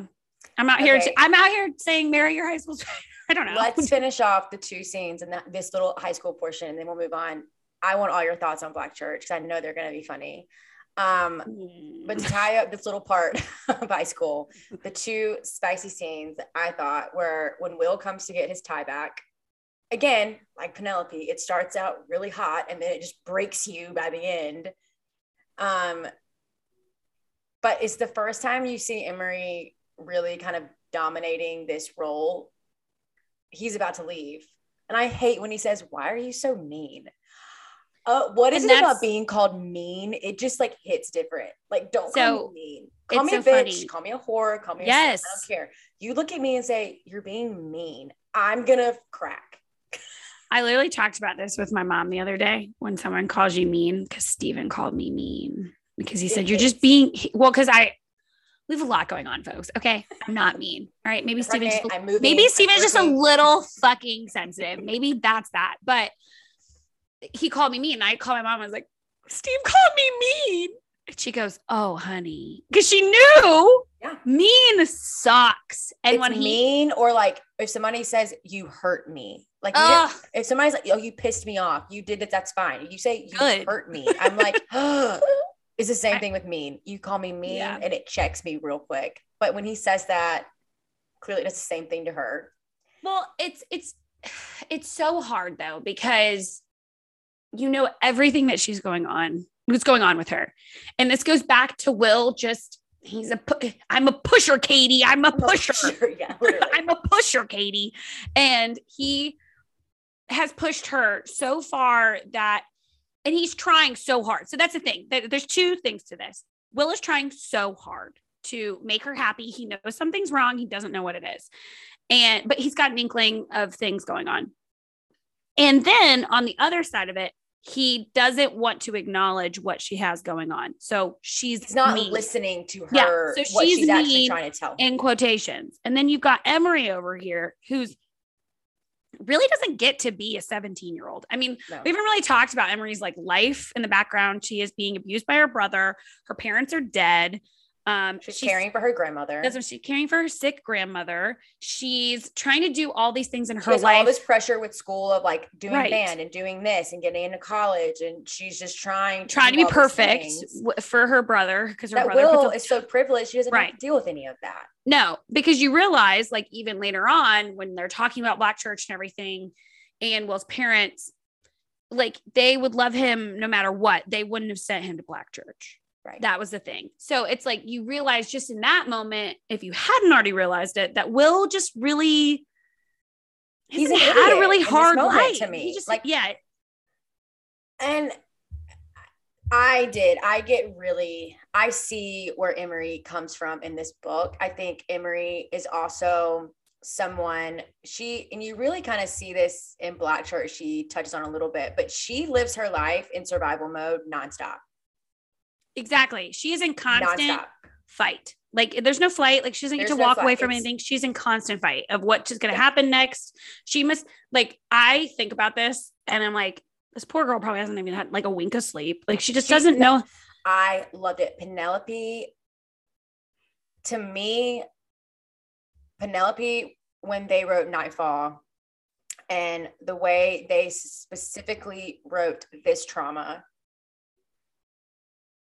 I'm out okay. here. T- I'm out here saying, marry your high school. I don't know. Let's finish off the two scenes and that, this little high school portion, and then we'll move on. I want all your thoughts on Black Church because I know they're going to be funny. Um, but to tie up this little part of high school, the two spicy scenes I thought were when Will comes to get his tie back. Again, like Penelope, it starts out really hot and then it just breaks you by the end. Um, but it's the first time you see Emery really kind of dominating this role. He's about to leave. And I hate when he says, "Why are you so mean?" Uh, what is and it about being called mean? It just like hits different. Like, don't so, call me mean. Call me so a bitch. Funny. Call me a whore. Call me yes. a I don't care. You look at me and say, "You're being mean." I'm going to crack. I literally talked about this with my mom the other day when someone calls you mean, because Steven called me mean because he said, it "You're hits. Just being, well, because I, we have a lot going on, folks. Okay. I'm not mean. All right. Maybe Steven's, just, I'm moving, maybe Steven's just a little fucking sensitive. Maybe that's that. But he called me mean. I called my mom. I was like, "Steve called me mean." And she goes, oh, honey. Because she knew yeah. mean sucks. And it's when he mean, or like if somebody says you hurt me, like uh, if somebody's like, oh, you pissed me off, you did it, that's fine. You say you good. hurt me. I'm like, oh, it's the same I, thing with mean. You call me mean yeah. and it checks me real quick. But when he says that, clearly it's the same thing to her. Well, it's it's it's so hard though, because you know everything that she's going on. What's going on with her. And this goes back to Will. Just, he's a, pu- I'm a pusher, Katie. I'm a pusher. pusher yeah, I'm a pusher, Katie. And he has pushed her so far that, and he's trying so hard. So that's the thing. There's two things to this. Will is trying so hard to make her happy. He knows something's wrong. He doesn't know what it is. And, but he's got an inkling of things going on. And then on the other side of it, he doesn't want to acknowledge what she has going on. So she's He's not mean. listening to her. Yeah. So what she's, she's actually trying to tell in quotations. And then you've got Emery over here, who's really doesn't get to be a seventeen year old. I mean, no. we haven't really talked about Emery's like life in the background. She is being abused by her brother. Her parents are dead. Um, she's, she's caring for her grandmother. That's what she's caring for her sick grandmother. She's trying to do all these things in her life. All this pressure with school of like doing right. band and doing this and getting into college, and she's just trying to trying to be perfect w- for her brother, because her that brother Will puts a- is so privileged. She doesn't right. have to deal with any of that. No, because you realize, like even later on when they're talking about Black church and everything, and Will's parents, like they would love him no matter what. They wouldn't have sent him to Black church. Right. That was the thing. So it's like, you realize just in that moment, if you hadn't already realized it, that Will just really, he's had a really hard life. To me. He just like, yeah. And I did, I get really, I see where Emery comes from in this book. I think Emery is also someone she, and you really kind of see this in Black church. She touches on a little bit, but she lives her life in survival mode nonstop. Exactly. She is in constant Non-stop. fight. Like there's no flight. Like she doesn't there's get to no walk flight. away from it's... anything. She's in constant fight of what is going to yeah. happen next. She must like, I think about this and I'm like, this poor girl probably hasn't even had like a wink of sleep. Like she just she, doesn't know. I loved it. Penelope, to me, Penelope, when they wrote Nightfall and the way they specifically wrote this trauma,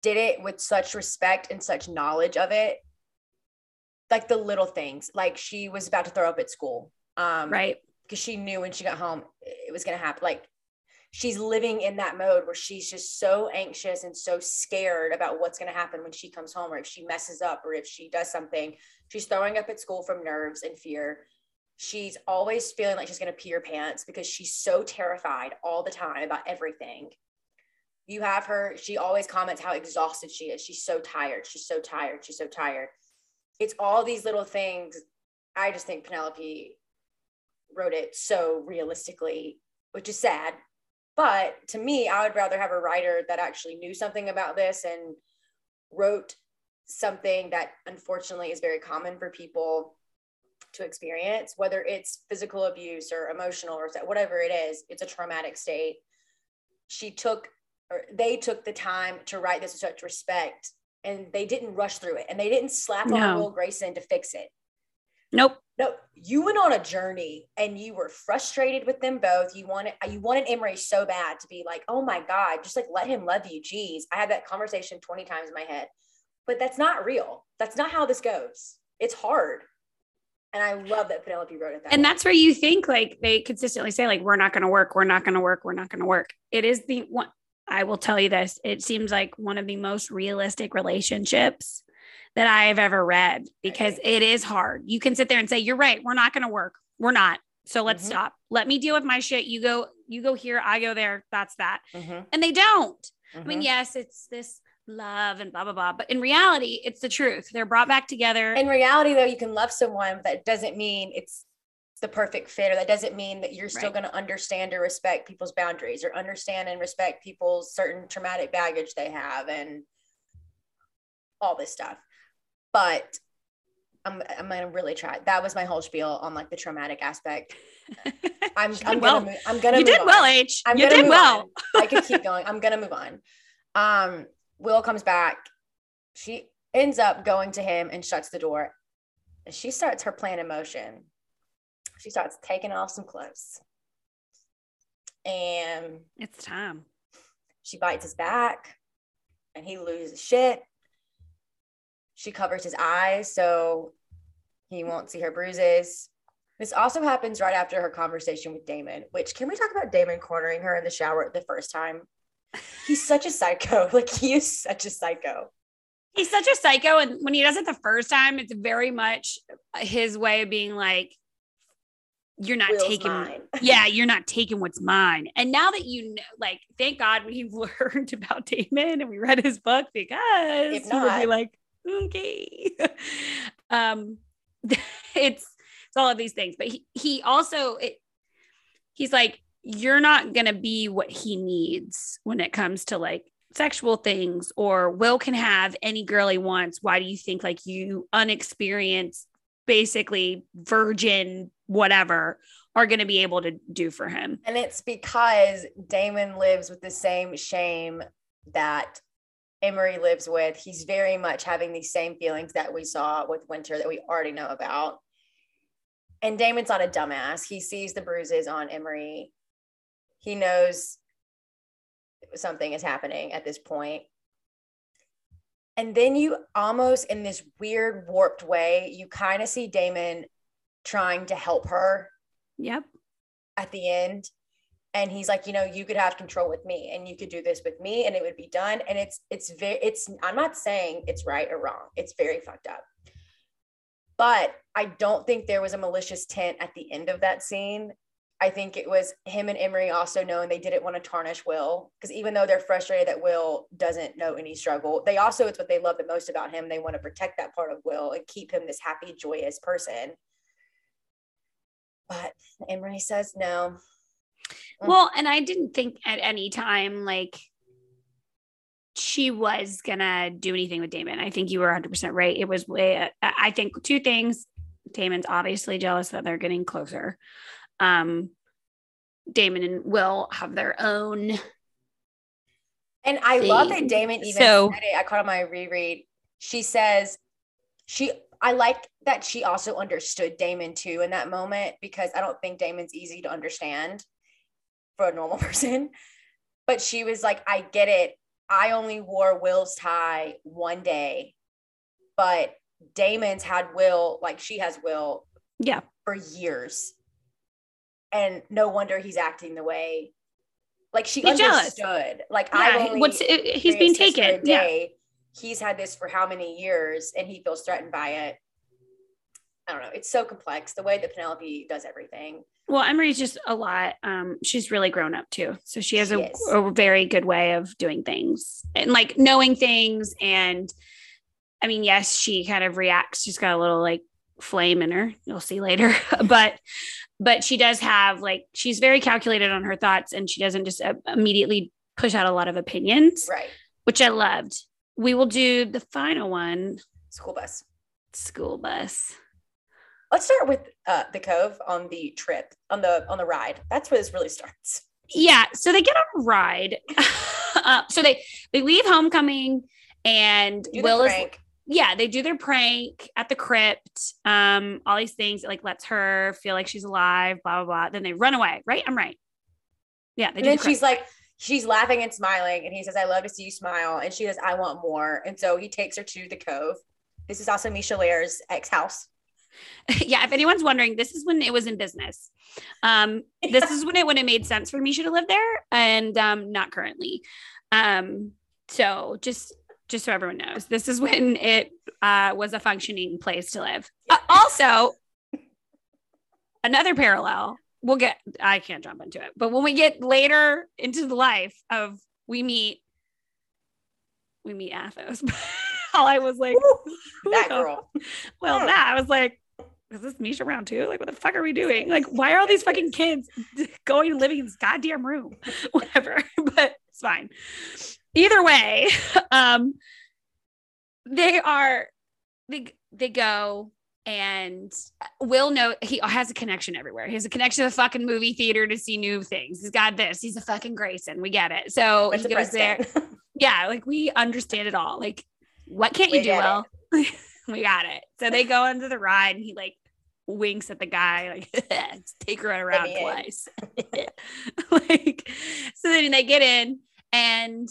did it with such respect and such knowledge of it. Like the little things, like she was about to throw up at school. Um, right. Because she knew when she got home, it was going to happen. Like she's living in that mode where she's just so anxious and so scared about what's going to happen when she comes home, or if she messes up, or if she does something. She's throwing up at school from nerves and fear. She's always feeling like she's going to pee her pants because she's so terrified all the time about everything. You have her, she always comments how exhausted she is. She's so tired. She's so tired. She's so tired. It's all these little things. I just think Penelope wrote it so realistically, which is sad. But to me, I would rather have a writer that actually knew something about this and wrote something that unfortunately is very common for people to experience, whether it's physical abuse or emotional or whatever it is, it's a traumatic state. She took Or they took the time to write this with such respect, and they didn't rush through it, and they didn't slap no. on Will Grayson to fix it. Nope. Nope. You went on a journey and you were frustrated with them both. You wanted, you wanted Emery so bad to be like, oh my God, just like, let him love you. Geez. I had that conversation twenty times in my head, but that's not real. That's not how this goes. It's hard. And I love that Penelope wrote it that way. And that's where you think like they consistently say, like, we're not going to work. We're not going to work. We're not going to work. It is the one. I will tell you this. It seems like one of the most realistic relationships that I have ever read, because right. it is hard. You can sit there and say, you're right. We're not going to work. We're not. So let's mm-hmm. stop. Let me deal with my shit. You go, you go here. I go there. That's that. Mm-hmm. And they don't. Mm-hmm. I mean, yes, it's this love and blah, blah, blah. But in reality, it's the truth. They're brought back together. In reality though, you can love someone, but that doesn't mean it's the perfect fit, or that doesn't mean that you're still right. going to understand or respect people's boundaries, or understand and respect people's certain traumatic baggage they have and all this stuff. But I'm, I'm going to really try. That was my whole spiel on like the traumatic aspect. I'm, I'm well. going to, I'm going to, you did on. well, H. I'm you did well. I could keep going. I'm going to move on. Um, Will comes back. She ends up going to him and shuts the door. And she starts her plan in motion. She starts taking off some clothes. And it's time. She bites his back and he loses shit. She covers his eyes so he won't see her bruises. This also happens right after her conversation with Damon, which, can we talk about Damon cornering her in the shower the first time? He's such a psycho. Like, he is such a psycho. He's such a psycho. And when he does it the first time, it's very much his way of being like, you're not Will's taking, mine. yeah, you're not taking what's mine. And now that you know, like, thank God we've learned about Damon and we read his book, because if not, we'll be like, okay. um, it's, all of these things. But he, he also, it, he's like, you're not going to be what he needs when it comes to like sexual things, or Will can have any girl he wants. Why do you think like you unexperienced, basically virgin, whatever, are going to be able to do for him? And it's because Damon lives with the same shame that Emery lives with. He's very much having these same feelings that we saw with Winter that we already know about. And Damon's not a dumbass. He sees the bruises on Emery. He knows something is happening at this point. And then you almost, in this weird, warped way, you kind of see Damon trying to help her. Yep. At the end. And he's like, you know, you could have control with me and you could do this with me and it would be done. And it's, it's very, it's, I'm not saying it's right or wrong. It's very fucked up. But I don't think there was a malicious intent at the end of that scene. I think it was him and Emery also knowing they didn't want to tarnish Will, because even though they're frustrated that Will doesn't know any struggle, they also, it's what they love the most about him. They want to protect that part of Will and keep him this happy, joyous person. But Emery says no. Well, and I didn't think at any time, like, she was gonna do anything with Damon. I think you were one hundred percent right. It was way, I think two things. Damon's obviously jealous that they're getting closer. Um, Damon and Will have their own. And I thing. love that Damon even so, said it. I caught on my reread. She says she, I like that she also understood Damon too in that moment, because I don't think Damon's easy to understand for a normal person. But she was like, I get it. I only wore Will's tie one day, but Damon's had Will, like she has Will yeah. for years. And no wonder he's acting the way, like she he's understood. Jealous. Like yeah, I only what's it, he's been taken. Day. Yeah. He's had this for how many years and he feels threatened by it. I don't know. It's so complex the way that Penelope does everything. Well, Emery's just a lot. Um, she's really grown up too. So she has she a, a very good way of doing things and like knowing things. And I mean, yes, she kind of reacts. She's got a little like flame in her. You'll see later, but, but she does have like, she's very calculated on her thoughts and she doesn't just uh, immediately push out a lot of opinions, right? Which I loved. We will do the final one. School bus, school bus. Let's start with uh, the Cove on the trip, on the on the ride. That's where this really starts. Yeah, so they get on a ride. uh, so they, they leave homecoming and do Will is yeah, they do their prank at the crypt. Um, all these things that like lets her feel like she's alive, blah blah blah. Then they run away, right? I'm right. Yeah, they and do then the she's like she's laughing and smiling, and he says, "I love to see you smile," and she says, "I want more." And so he takes her to the Cove. This is also Misha Lair's ex house. Yeah, if anyone's wondering, this is when it was in business. Um, this is when it when it made sense for Misha to live there, and um, not currently. Um, so just just so everyone knows, this is when it uh, was a functioning place to live. Uh, also, another parallel. We'll get. I can't jump into it, but when we get later into the life of we meet, we meet Athos. All I was like, Ooh, that girl. Well, yeah. that I was like. Is this Misha round two? Like, what the fuck are we doing? Like, why are all these fucking kids going and living in this goddamn room? Whatever, but it's fine. Either way, um, they are, they, they go and Will know he has a connection everywhere. He has a connection to the fucking movie theater to see new things. He's got this. He's a fucking Grayson. We get it. So Where's he goes there. Yeah, like we understand it all. Like, what can't you we do well? We got it. So they go into the ride and he like winks at the guy, like take her around twice. Like, so then they get in and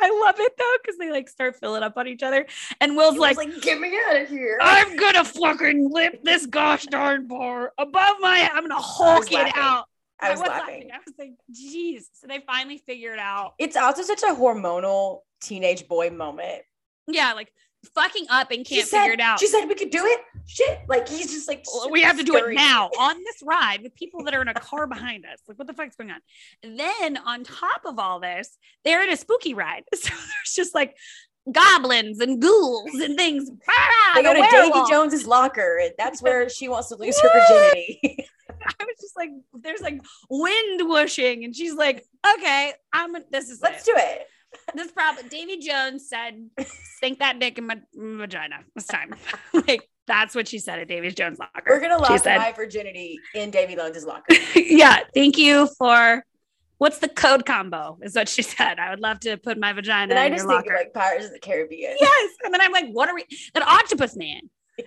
I love it though, because they like start filling up on each other. And Will's like, like, get me out of here. I'm gonna fucking lip this gosh darn bar above my head. I'm gonna hulk it out. I was, I was laughing. laughing. I was like, geez. So they finally figure it out. It's also such a hormonal teenage boy moment. Yeah, like fucking up and can't said, figure it out. She said we could do it. Shit. Like he's just like, well, we have to do it now on this ride with people that are in a car behind us. Like, what the fuck's going on? And then on top of all this, they're in a spooky ride. So there's just like goblins and ghouls and things. They go to Davy Jones's locker, and that's where she wants to lose her virginity. I was just like, there's like wind whooshing, and she's like, okay, I'm this is let's it. do it. This problem. Davy Jones said, "Sink that dick in my, my vagina this time." Like that's what she said at Davy Jones' locker. We're gonna lock my virginity in Davy Jones' locker. Yeah, thank you for. What's the code combo is what she said. I would love to put my vagina and in I just your locker. Think of like Pirates of the Caribbean. Yes. And then I'm like, what are we? That octopus man.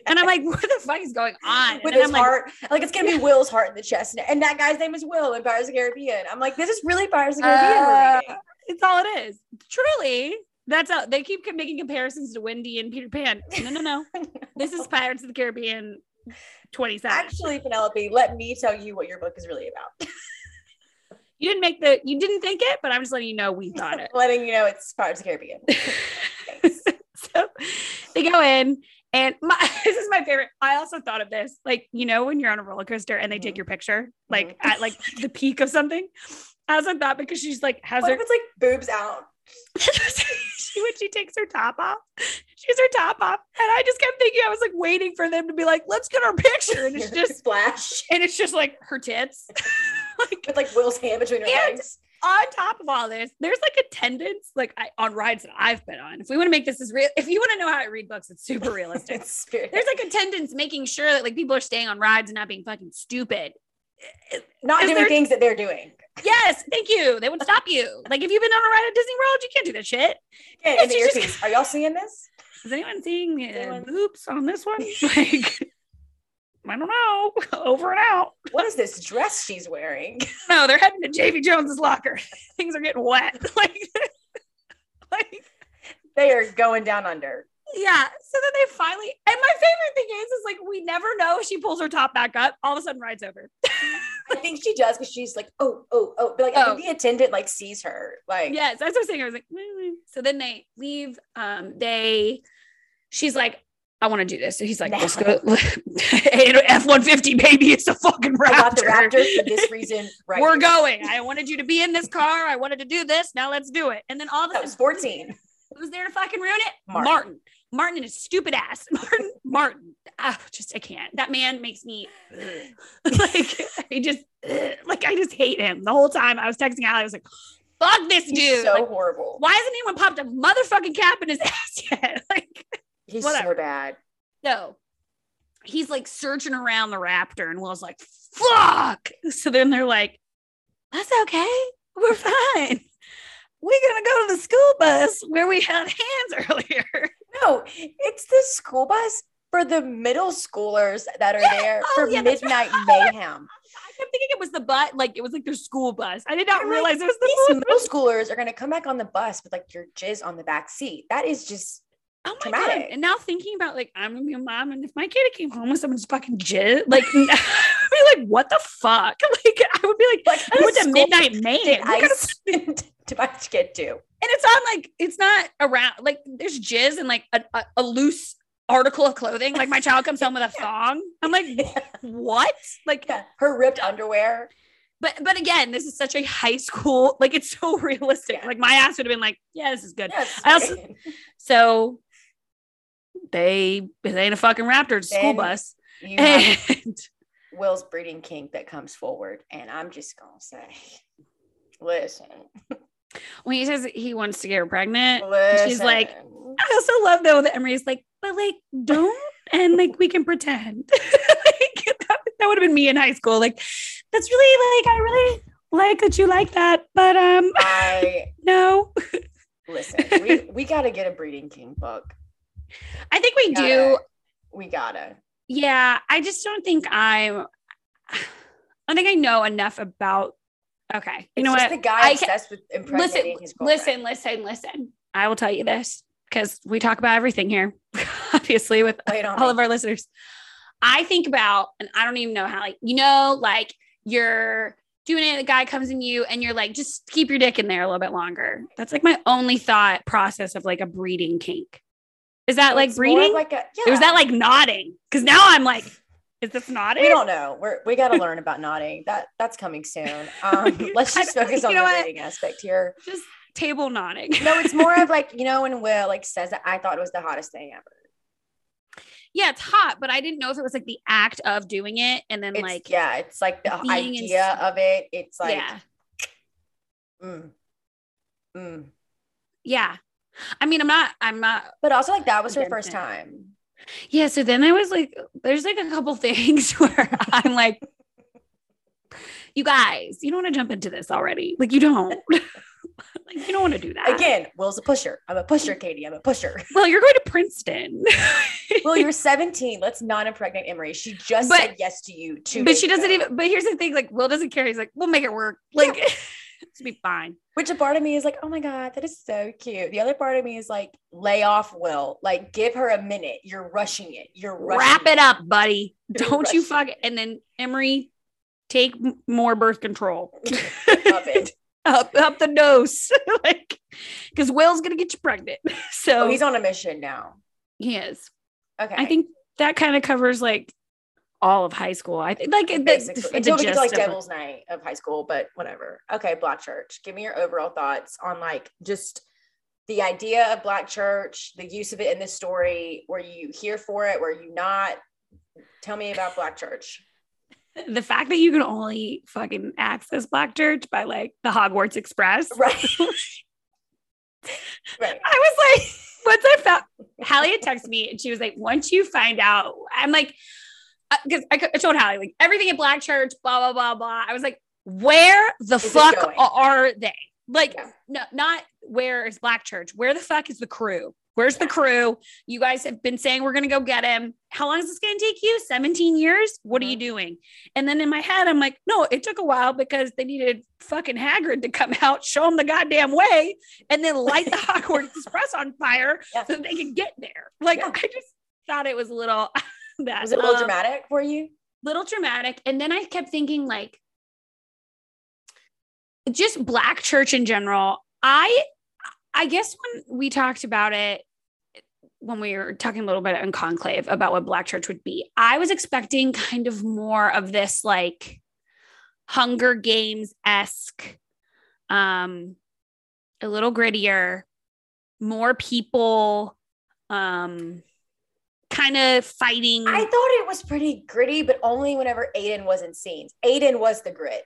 And I'm like, what the fuck is going on? With and his I'm heart. Like, like it's going to be Will's heart in the chest. And that guy's name is Will in Pirates of the Caribbean. I'm like, this is really Pirates of the Caribbean. Uh, we're it's all it is. Truly. That's how they keep making comparisons to Wendy and Peter Pan. No, no, no. No. This is Pirates of the Caribbean twenty-seven. Actually, Penelope, let me tell you what your book is really about. You didn't make the, you didn't think it, but I'm just letting you know we thought it. Letting you know it's Pirates of the Caribbean. So they go in and my, this is my favorite. I also thought of this, like, you know, when you're on a roller coaster and they mm-hmm. take your picture, like mm-hmm. at like the peak of something. I was like that because she's like, has what her, if it's like boobs out? She, when she takes her top off, she has her top off. And I just kept thinking, I was like waiting for them to be like, let's get our picture. And it's just splash. And it's just like her tits. Like, with like Will's hand between her legs. On top of all this, there's like attendance, like I, on rides that I've been on. If we want to make this as real, if you want to know how I read books, it's super realistic. It's there's like attendance making sure that like people are staying on rides and not being fucking stupid, not doing things that they're doing. Yes, thank you. They would stop you. Like if you've been on a ride at Disney World, you can't do that shit. Yeah, and the just, are y'all seeing this? Is anyone seeing uh, oops on this one? Like. I don't know. Over and out. What is this dress she's wearing? No, they're heading to Davy Jones's locker. Things are getting wet. Like, like they are going down under. Yeah. So then they finally, and my favorite thing is, is like, we never know if she pulls her top back up. All of a sudden, ride's over. I think she does because she's like, oh, oh, oh. But like, oh. I think the attendant like sees her. Like, yes, that's what I'm saying. I was like, mm-hmm. So then they leave. Um, they, she's like, I want to do this. So he's like, nah. Let's go. F one fifty, baby. It's a fucking Raptor. I got the Raptor for this reason. Right. We're going. I wanted you to be in this car. I wanted to do this. Now let's do it. And then all of a sudden, fourteen. Who's there to fucking ruin it? Martin. Martin. Martin and his stupid ass. Martin. Martin. I just, I can't. That man makes me, like, I just, like, I just hate him. The whole time I was texting Hallie, I was like, fuck this dude. He's so like, horrible. Why hasn't anyone popped a motherfucking cap in his ass yet? Like, he's whatever. So bad. So he's like searching around the Raptor and Will's like, fuck. So then they're like, that's okay. We're fine. We're going to go to the school bus where we had hands earlier. No, it's the school bus for the middle schoolers that are yeah. there oh, for yeah, Midnight right. Mayhem. I kept thinking it was the butt, like it was like their school bus. I did not they're realize like, it was the these bus. Middle schoolers are going to come back on the bus with like your jizz on the back seat. That is just oh my traumatic. God. And now thinking about like, I'm going to be a mom. And if my kid came home with someone's fucking jizz, like, I'd be like, what the fuck? Like, I would be like, like I went to Midnight Mayhem. I spent to my kid too. And it's on like, it's not around, like there's jizz and like a, a, a loose article of clothing. Like my child comes home with a yeah. thong. I'm like, yeah. what? Like yeah. her ripped underwear. But but again, this is such a high school, like it's so realistic. Yeah. Like my ass would have been like, yeah, this is good. Yeah, I also, so They it ain't a fucking Raptor, it's a school bus. You and Will's breeding kink that comes forward, and I'm just gonna say, listen. When he says he wants to get her pregnant, listen. She's like, I also love though that Emery's like, but like don't, and like we can pretend. Like, that, that would have been me in high school. Like that's really like I really like that you like that, but um, I no. Listen, we we gotta get a Breeding King book. I think we, we gotta, do. We gotta. Yeah, I just don't think I'm. I think I know enough about. Okay, you it's know just what? The guy I obsessed can, with impregnating his girlfriend. Listen, listen, listen. I will tell you this because we talk about everything here, obviously, with all me. Of our listeners. I think about, and I don't even know how. Like, you know, like you're doing it, the guy comes in you, and you're like, just keep your dick in there a little bit longer. That's like my only thought process of like a breeding kink. Is that like it's breeding? Like a, yeah. Or is that like nodding? Because now I'm like, is this nodding? We don't know. We're, we got to learn about nodding. That That's coming soon. Um, let's just focus on the nodding aspect here. Just table nodding. No, it's more of like, you know, when Will like says that I thought it was the hottest thing ever. Yeah, it's hot, but I didn't know if it was like the act of doing it. And then it's, like, yeah, it's like the idea is, of it. It's like, yeah. Mm, mm. Yeah. I mean, I'm not, I'm not. But also like that was her first time. Yeah. So then I was like, there's like a couple things where I'm like, you guys, you don't want to jump into this already. Like you don't, like you don't want to do that. Again, Will's a pusher. I'm a pusher, Katie. I'm a pusher. Well, you're going to Princeton. Well, you're seventeen. Let's not impregnate Emery. She just but, said yes to you too. But she doesn't ago. even, but here's the thing. Like Will doesn't care. He's like, we'll make it work. Like yeah. It'll be fine. Which a part of me is like, oh my God, that is so cute. The other part of me is like, lay off, Will. Like, give her a minute. You're rushing it. You're rushing Wrap it, it up, buddy. You're Don't rushing. you fuck it. And then Emery, take more birth control. Love it. up, up the nose. Like, because Will's going to get you pregnant. So oh, he's on a mission now. He is. Okay. I think that kind of covers like all of high school. I think like the, the, until we get to like Devil's Night of high school, but whatever. Okay. Black church. Give me your overall thoughts on like just the idea of Black church, the use of it in this story. Were you here for it? Were you not? Tell me about Black church. The fact that you can only fucking access Black church by like the Hogwarts Express. Right. Right. I was like, once I found Hallie had texted me and she was like, once you find out, I'm like, because I told Hallie, like, everything at Black church, blah, blah, blah, blah. I was like, where the is fuck are they? Like, yeah. no, not where is Black church? Where the fuck is the crew? Where's yeah. the crew? You guys have been saying we're going to go get him. How long is this going to take you? seventeen years? What mm-hmm. are you doing? And then in my head, I'm like, no, it took a while because they needed fucking Hagrid to come out, show him the goddamn way, and then light the Hogwarts Express on fire yeah. so that they could get there. Like, yeah. I just thought it was a little... That. Was it a little um, dramatic for you? Little dramatic. And then I kept thinking like, just Black church in general. I, I guess when we talked about it, when we were talking a little bit on Conclave about what Black church would be, I was expecting kind of more of this like Hunger Games-esque, um, a little grittier, more people, um, kind of fighting. I thought it was pretty gritty, but only whenever Aiden was in scenes. Aiden was the grit.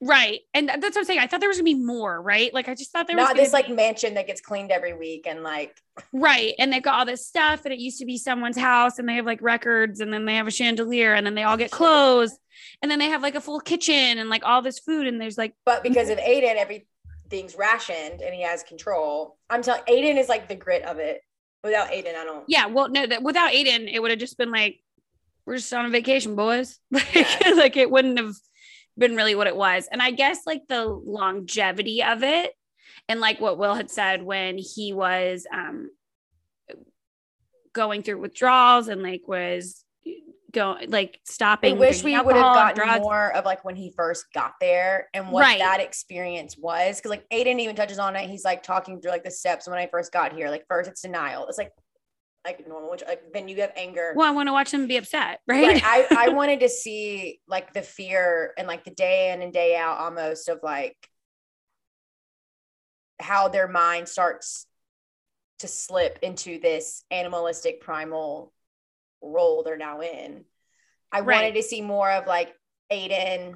Right. And that's what I'm saying. I thought there was gonna be more, right? Like, I just thought there was not this like mansion that gets cleaned every week and like. Right. And they've got all this stuff and it used to be someone's house and they have like records and then they have a chandelier and then they all get clothes and then they have like a full kitchen and like all this food and there's like. But because of Aiden, everything's rationed and he has control. I'm telling Aiden is like the grit of it. Without Aiden, I don't. Yeah, well, no, that without Aiden, it would have just been like, we're just on a vacation, boys. Like, yeah. Like it wouldn't have been really what it was. And I guess like the longevity of it and like what Will had said when he was um, going through withdrawals and like was going, like stopping. I wish we would have gotten drugs. More of like when he first got there and what right. that experience was. Cause like Aiden even touches on it. He's like talking through like the steps when I first got here. Like first it's denial. It's like like normal, which like then you have anger. Well, I want to watch him be upset, right? Like, I, I wanted to see like the fear and like the day in and day out almost of like how their mind starts to slip into this animalistic primal role they're now in. I right. wanted to see more of like Aiden,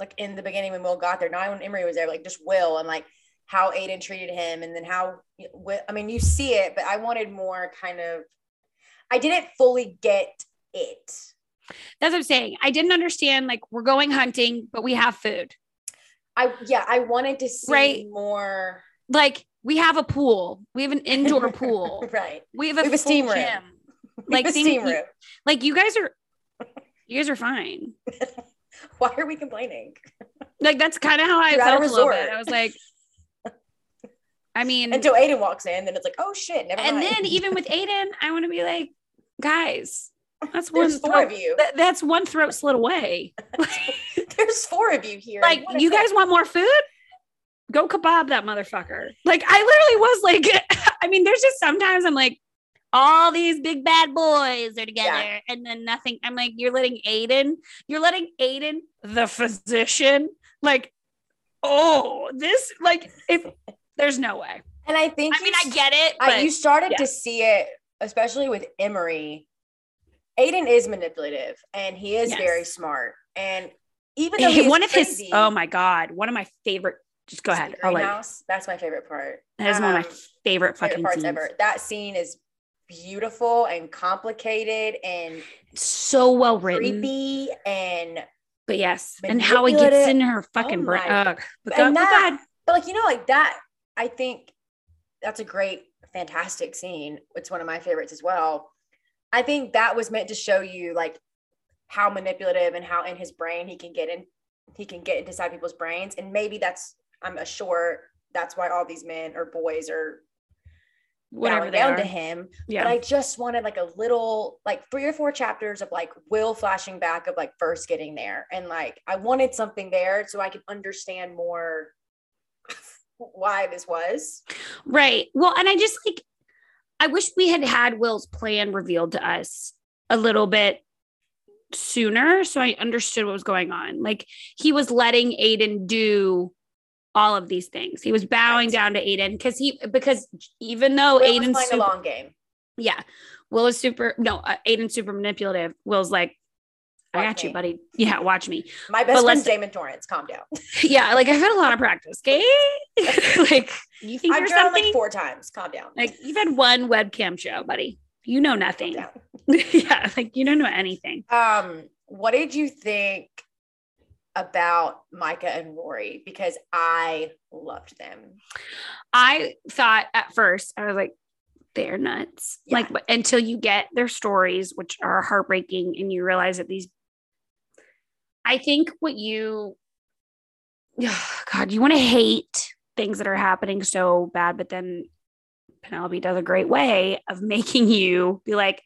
like in the beginning when Will got there, not when Emery was there, like just Will and like how Aiden treated him and then how I mean you see it, but I wanted more kind of I didn't fully get it. That's what I'm saying. I didn't understand like we're going hunting but we have food. I yeah I wanted to see right. more like we have a pool. We have an indoor pool. Right. We have a, we have a steam gym. Room. Like the steam room. Like you guys are, you guys are fine. Why are we complaining? Like that's kind of how I You're felt a, a little bit. I was like, I mean, until Aiden walks in, then it's like, oh shit, never mind. And then even with Aiden, I want to be like, guys, that's one. There's four throat, of you. Th- that's one throat slit away. There's four of you here. Like you guys want more food? Go kebab that motherfucker. Like I literally was like, I mean, there's just sometimes I'm like, all these big bad boys are together, yeah. and then nothing. I'm like, you're letting Aiden, you're letting Aiden, the physician, like, oh, this, like, if there's no way. And I think, I mean, I get it. I, but, you started yeah. to see it, especially with Emery. Aiden is manipulative, and he is yes. very smart. And even though he's one of crazy, his, oh my god, one of my favorite. Just go ahead. I'll Greenhouse. That's my favorite part. That is um, one of my favorite fucking favorite parts scenes. Ever. That scene is beautiful and complicated and so well written, creepy and but yes, and how it gets in her fucking oh brain. Uh, but, and that, but like you know, like that. I think that's a great, fantastic scene. It's one of my favorites as well. I think that was meant to show you like how manipulative and how in his brain he can get in. He can get inside people's brains, and maybe that's. I'm sure that's why all these men or boys are whatever they down are. To him. Yeah. But I just wanted like a little, like three or four chapters of like Will flashing back of like first getting there. And like, I wanted something there so I could understand more why this was. Right. Well, and I just like, I wish we had had Will's plan revealed to us a little bit sooner. So I understood what was going on. Like he was letting Aiden do all of these things. He was bowing right. down to Aiden because he, because even though Will Aiden's playing a long game. Yeah. Will is super, no, uh, Aiden's super manipulative. Will's like, watch I got me. You, buddy. Yeah. Watch me. My best friend's Damon Torrance. Calm down. Yeah. Like I've had a lot of practice. Okay. Like you think I've done like four times. Calm down. Like you've had one webcam show, buddy. You know nothing. Yeah. Like you don't know anything. Um, what did you think about Micah and Rory? Because I loved them. I thought at first, I was like, they're nuts. Yeah. Like until you get their stories, which are heartbreaking, and you realize that these, I think what you, oh God, you want to hate things that are happening so bad, but then Penelope does a great way of making you be like,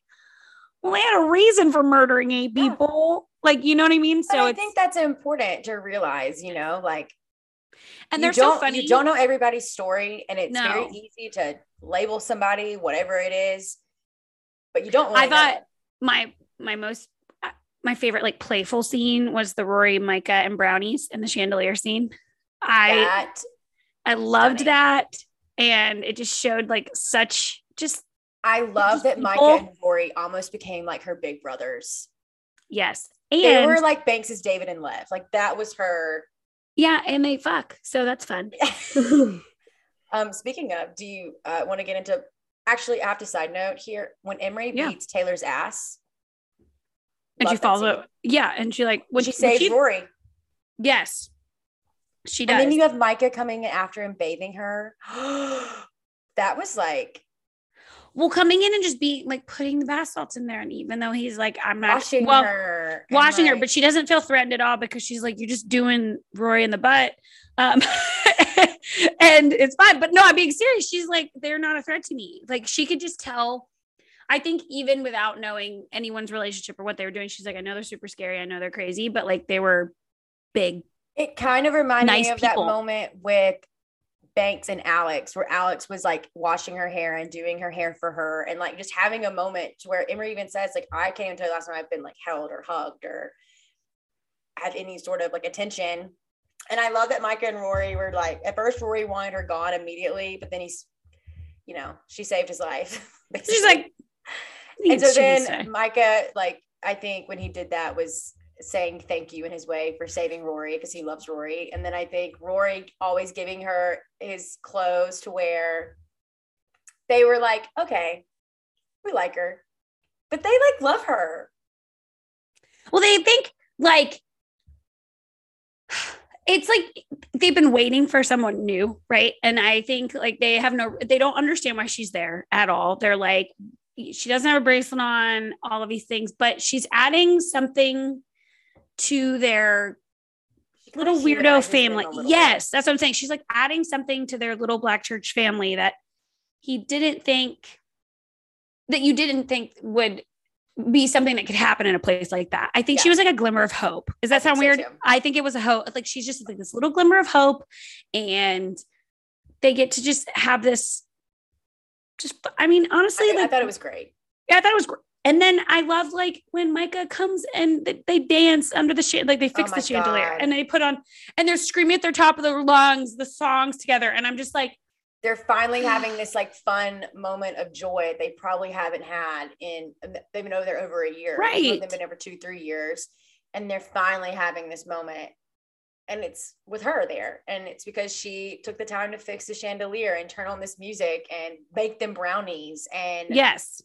well, they had a reason for murdering eight people. Yeah. Like, you know what I mean? So I think that's important to realize, you know, like, and they're so funny. You don't know everybody's story, and it's no. very easy to label somebody, whatever it is, but you don't. I thought my, my most, my favorite, like playful scene was the Rory, Micah and brownies and the chandelier scene. I, that I loved stunning. That. And it just showed like such just, I love that people. Micah and Rory almost became like her big brothers. Yes. And they were like Banks's David and Lev. Like that was her. Yeah. And they fuck. So that's fun. um, speaking of, do you uh, want to get into, actually I have to side note here. When Emery yeah. beats Taylor's ass. And she falls up. Yeah. And she like, when she, she saves she, Rory. Yes. She does. And then you have Micah coming in after and bathing her. That was like. Well, coming in and just being like putting the bath salts in there. And even though he's like, I'm not washing well, her, washing like, her, but she doesn't feel threatened at all because she's like, you're just doing Rory in the butt. Um, and it's fine, but no, I'm being serious. She's like, they're not a threat to me. Like she could just tell, I think even without knowing anyone's relationship or what they were doing, she's like, I know they're super scary. I know they're crazy, but like they were big. It kind of reminded nice me of people. That moment with Banks and Alex, where Alex was like washing her hair and doing her hair for her and like just having a moment to where Emery even says like, I can't even tell you last time I've been like held or hugged or had any sort of like attention. And I love that Micah and Rory were like, at first Rory wanted her gone immediately, but then he's, you know, she saved his life. She's like, and so then Micah, like, I think when he did that was saying thank you in his way for saving Rory because he loves Rory. And then I think Rory always giving her his clothes to wear. They were like, okay, we like her, but they like love her. Well, they think like it's like they've been waiting for someone new, right? And I think like they have no, they don't understand why she's there at all. They're like, she doesn't have a bracelet on, all of these things, but she's adding something to their little weirdo family. Yes, that's what I'm saying. She's like adding something to their little black church family that he didn't think, that you didn't think would be something that could happen in a place like that. I think yeah. she was like a glimmer of hope. Does that I sound weird? So I think it was a hope. Like she's just like this little glimmer of hope, and they get to just have this. Just, I mean, honestly, I, like, I thought it was great. Yeah, I thought it was great. And then I love like when Micah comes and they, they dance under the shit, like they fix oh the chandelier God. And they put on, and they're screaming at their top of their lungs, the songs together. And I'm just like, they're finally having this like fun moment of joy they probably haven't had in, they've been over there over a year. Right. They've been over two, three years. And they're finally having this moment. And it's with her there. And it's because she took the time to fix the chandelier and turn on this music and bake them brownies. And yes.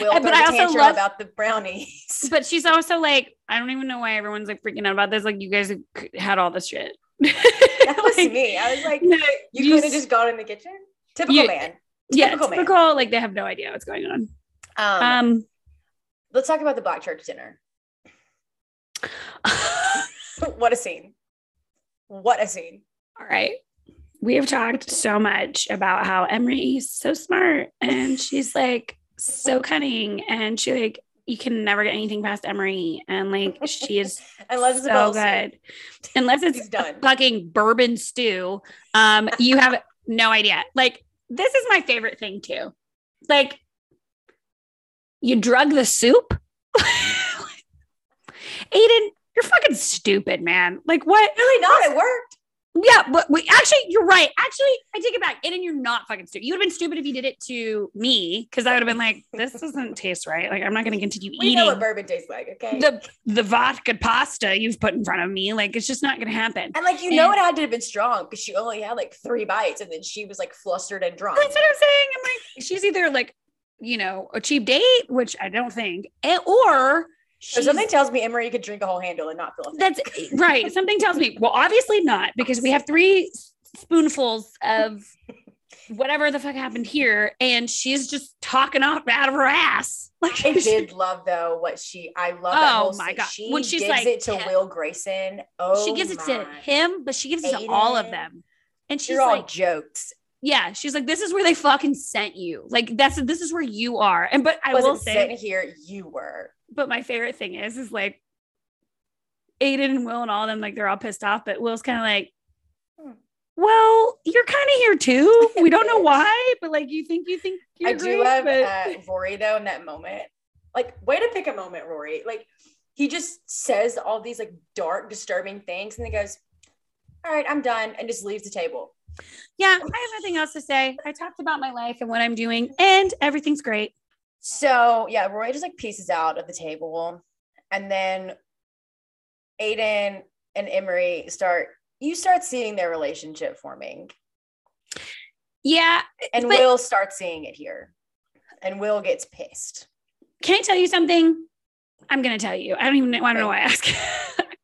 Will but I also love about the brownies. But she's also like, I don't even know why everyone's like freaking out about this. Like you guys had all this shit. That was like, me. I was like, no, you, you could have just gone in the kitchen. Typical you, man. Typical yeah, typical. Man. Like they have no idea what's going on. Um, um let's talk about the black church dinner. What a scene! What a scene! All right. We have talked so much about how Emery is so smart and she's like so cunning, and she like you can never get anything past Emery, and like she is unless so good soup. Unless it's done. Fucking bourbon stew. Um, you have no idea. Like this is my favorite thing too. Like you drug the soup, Aiden. You're fucking stupid, man. Like what? Really not. It worked. Yeah, but wait, actually, you're right. Actually, I take it back. Aiden, you're not fucking stupid. You would have been stupid if you did it to me, because I would have been like, this doesn't taste right. Like, I'm not going to continue we eating. We know what bourbon tastes like, okay? The the vodka pasta you've put in front of me, like, it's just not going to happen. And like, you and, know, it had to have been strong because she only had like three bites, and then she was like flustered and drunk. That's what I'm saying. I'm like, she's either like, you know, a cheap date, which I don't think, or. She's, something tells me Emery could drink a whole handle and not feel that's right. Something tells me, well, obviously not, because we have three spoonfuls of whatever the fuck happened here, and she's just talking off out of her ass. Like I she, did love though what she I love. Oh that my scene. God, she when she's gives like, it to yeah. Will Grayson. Oh, she gives it to him, but she gives it Aiden. To all of them, and she's You're like all jokes. Yeah, she's like, this is where they fucking sent you. Like that's this is where you are. And but I Wasn't will say sent here you were. But my favorite thing is, is like Aiden and Will and all of them, like they're all pissed off, but Will's kind of like, well, you're kind of here too. We don't know why, but like, you think, you think you're I great, do love but- uh, Rory though in that moment, like way to pick a moment, Rory. Like he just says all these like dark, disturbing things. And he goes, all right, I'm done. And just leaves the table. Yeah. I have nothing else to say. I talked about my life and what I'm doing and everything's great. So yeah, Roy just like pieces out of the table, and then Aiden and Emery start, you start seeing their relationship forming. Yeah. And but, Will starts seeing it here, and Will gets pissed. Can I tell you something? I'm going to tell you. I don't even know. I don't know why I ask.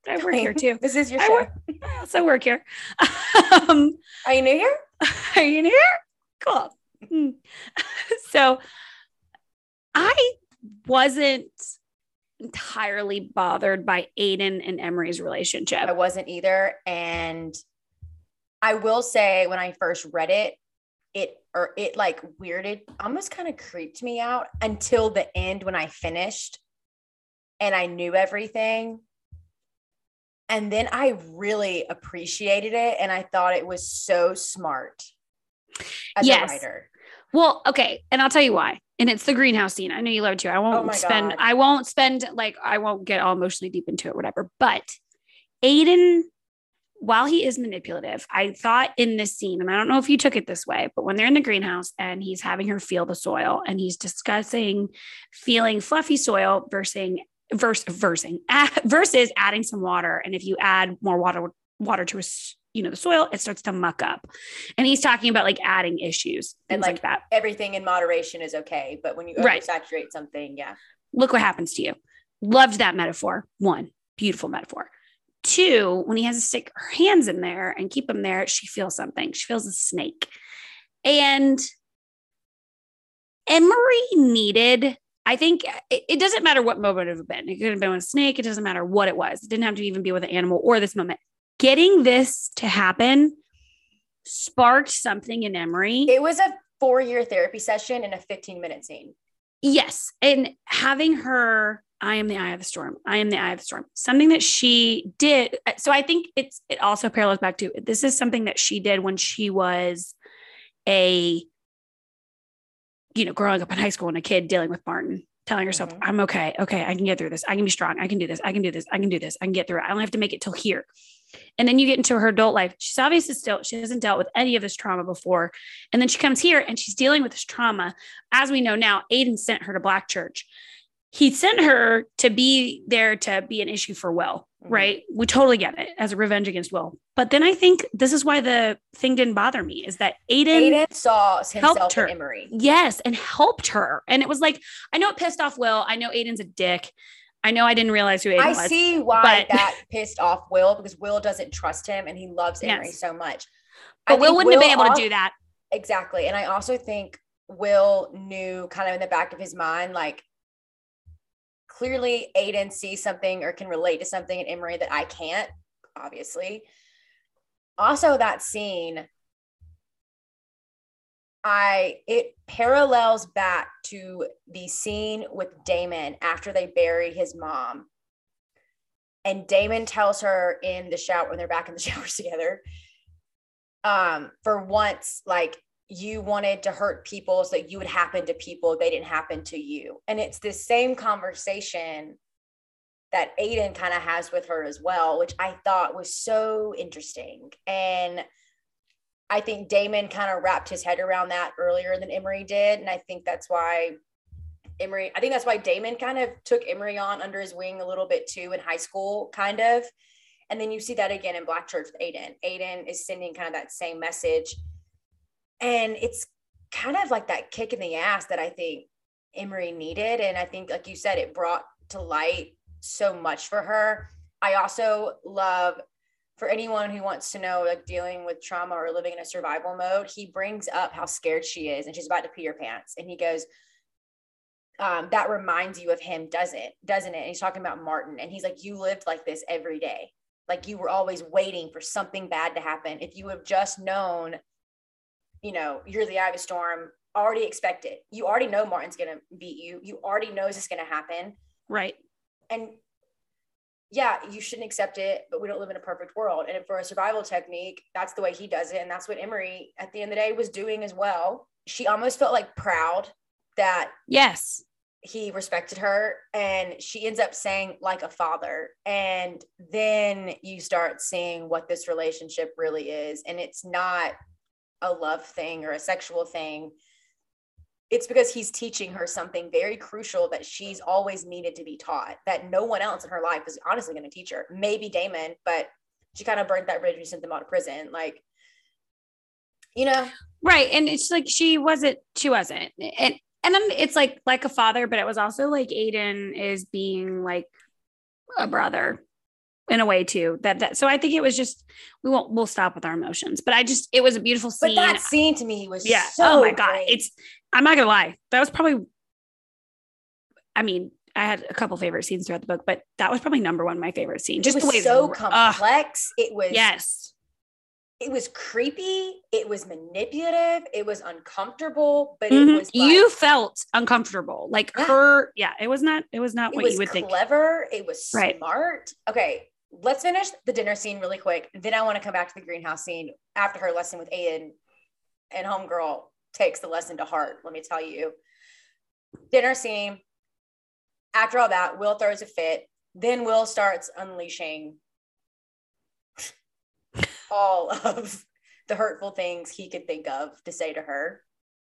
I work here too. This is your show. I, work, I also work here. Um, are you new here? Are you new here? Cool. So I wasn't entirely bothered by Aiden and Emery's relationship. I wasn't either. And I will say when I first read it, it or it like weirded, almost kind of creeped me out until the end when I finished and I knew everything. And then I really appreciated it. And I thought it was so smart as yes. a writer. Well, okay. And I'll tell you why. And it's the greenhouse scene. I know you love it too. I won't oh spend, God. I won't spend like, I won't get all emotionally deep into it, whatever. But Aiden, while he is manipulative, I thought in this scene, and I don't know if you took it this way, but when they're in the greenhouse and he's having her feel the soil and he's discussing feeling fluffy soil versus, versus, versus, versus adding some water. And if you add more water, water to a you know, the soil, it starts to muck up. And he's talking about like adding issues and like, like that. Everything in moderation is okay. But when you oversaturate right. something, yeah. Look what happens to you. Loved that metaphor. One, beautiful metaphor. Two, when he has to stick her hands in there and keep them there, she feels something. She feels a snake. And Emery needed, I think, it, it doesn't matter what moment it would have been. It could have been with a snake. It doesn't matter what it was. It didn't have to even be with an animal or this moment. Getting this to happen sparked something in Emery. It was a four-year therapy session and a fifteen-minute scene. Yes. And having her... I am the eye of the storm. I am the eye of the storm. Something that she did. So I think it's, it also parallels back to, this is something that she did when she was a, you know, growing up in high school and a kid dealing with Martin, telling herself, mm-hmm. I'm okay. Okay. I can get through this. I can be strong. I can do this. I can do this. I can do this. I can get through it. I don't have to make it till here. And then you get into her adult life. She's obviously still, she hasn't dealt with any of this trauma before. And then she comes here and she's dealing with this trauma. As we know now, Aiden sent her to Black Church. He sent her to be there to be an issue for Will, mm-hmm. right? We totally get it as a revenge against Will. But then I think this is why the thing didn't bother me is that Aiden, Aiden saw himself in Emery. Yes, and helped her. And it was like, I know it pissed off Will. I know Aiden's a dick. I know I didn't realize who Aiden I was. I see why but... that pissed off Will, because Will doesn't trust him and he loves yes. Emery so much. But I Will wouldn't Will have been able also... to do that. Exactly. And I also think Will knew kind of in the back of his mind, like, clearly Aiden sees something or can relate to something in Emery that I can't, obviously. Also, that scene, I it parallels back to the scene with Damon after they bury his mom. And Damon tells her in the shower, when they're back in the showers together, um, for once, like, you wanted to hurt people so that you would happen to people. They didn't happen to you. And it's this same conversation that Aiden kind of has with her as well, which I thought was so interesting. And I think Damon kind of wrapped his head around that earlier than Emery did. And I think that's why Emery, I think that's why Damon kind of took Emery on under his wing a little bit too in high school, kind of. And then you see that again in Black Church with Aiden. Aiden is sending kind of that same message. And it's kind of like that kick in the ass that I think Emery needed. And I think, like you said, it brought to light so much for her. I also love, for anyone who wants to know, like, dealing with trauma or living in a survival mode, he brings up how scared she is and she's about to pee her pants. And he goes, um, that reminds you of him, doesn't it? Doesn't it? And he's talking about Martin. And he's like, you lived like this every day. Like, you were always waiting for something bad to happen. If you have just known, you know, you're the eye of a storm, already expect it. You already know Martin's going to beat you. You already know this is going to happen. Right. And yeah, you shouldn't accept it, but we don't live in a perfect world. And for a survival technique, that's the way he does it. And that's what Emery at the end of the day was doing as well. She almost felt like proud that yes, he respected her. And she ends up saying like a father. And then you start seeing what this relationship really is. And it's not a love thing or a sexual thing. It's because he's teaching her something very crucial that she's always needed to be taught, that no one else in her life is honestly going to teach her. Maybe Damon, but she kind of burnt that bridge when she sent them out of prison. Like, you know? Right. And it's like, she wasn't, she wasn't. And, and then it's like, like a father, but it was also like Aiden is being like a brother in a way too, that, that, so I think it was just, we won't, we'll stop with our emotions, but I just, it was a beautiful scene. But that scene to me was yeah. so oh my God. Great. It's, I'm not gonna lie. That was probably, I mean, I had a couple favorite scenes throughout the book, but that was probably number one, my favorite scene. Just it was the way so it was, complex. Ugh. It was, yes. It was creepy. It was manipulative. It was uncomfortable, but mm-hmm. it was like, you felt uncomfortable. Like yeah. her. Yeah. It was not, it was not it what was you would clever, think. It was clever. It was smart. Okay. Let's finish the dinner scene really quick. Then I want to come back to the greenhouse scene after her lesson with Aiden, and homegirl takes the lesson to heart. Let me tell you. Dinner scene. After all that, Will throws a fit. Then Will starts unleashing all of the hurtful things he could think of to say to her.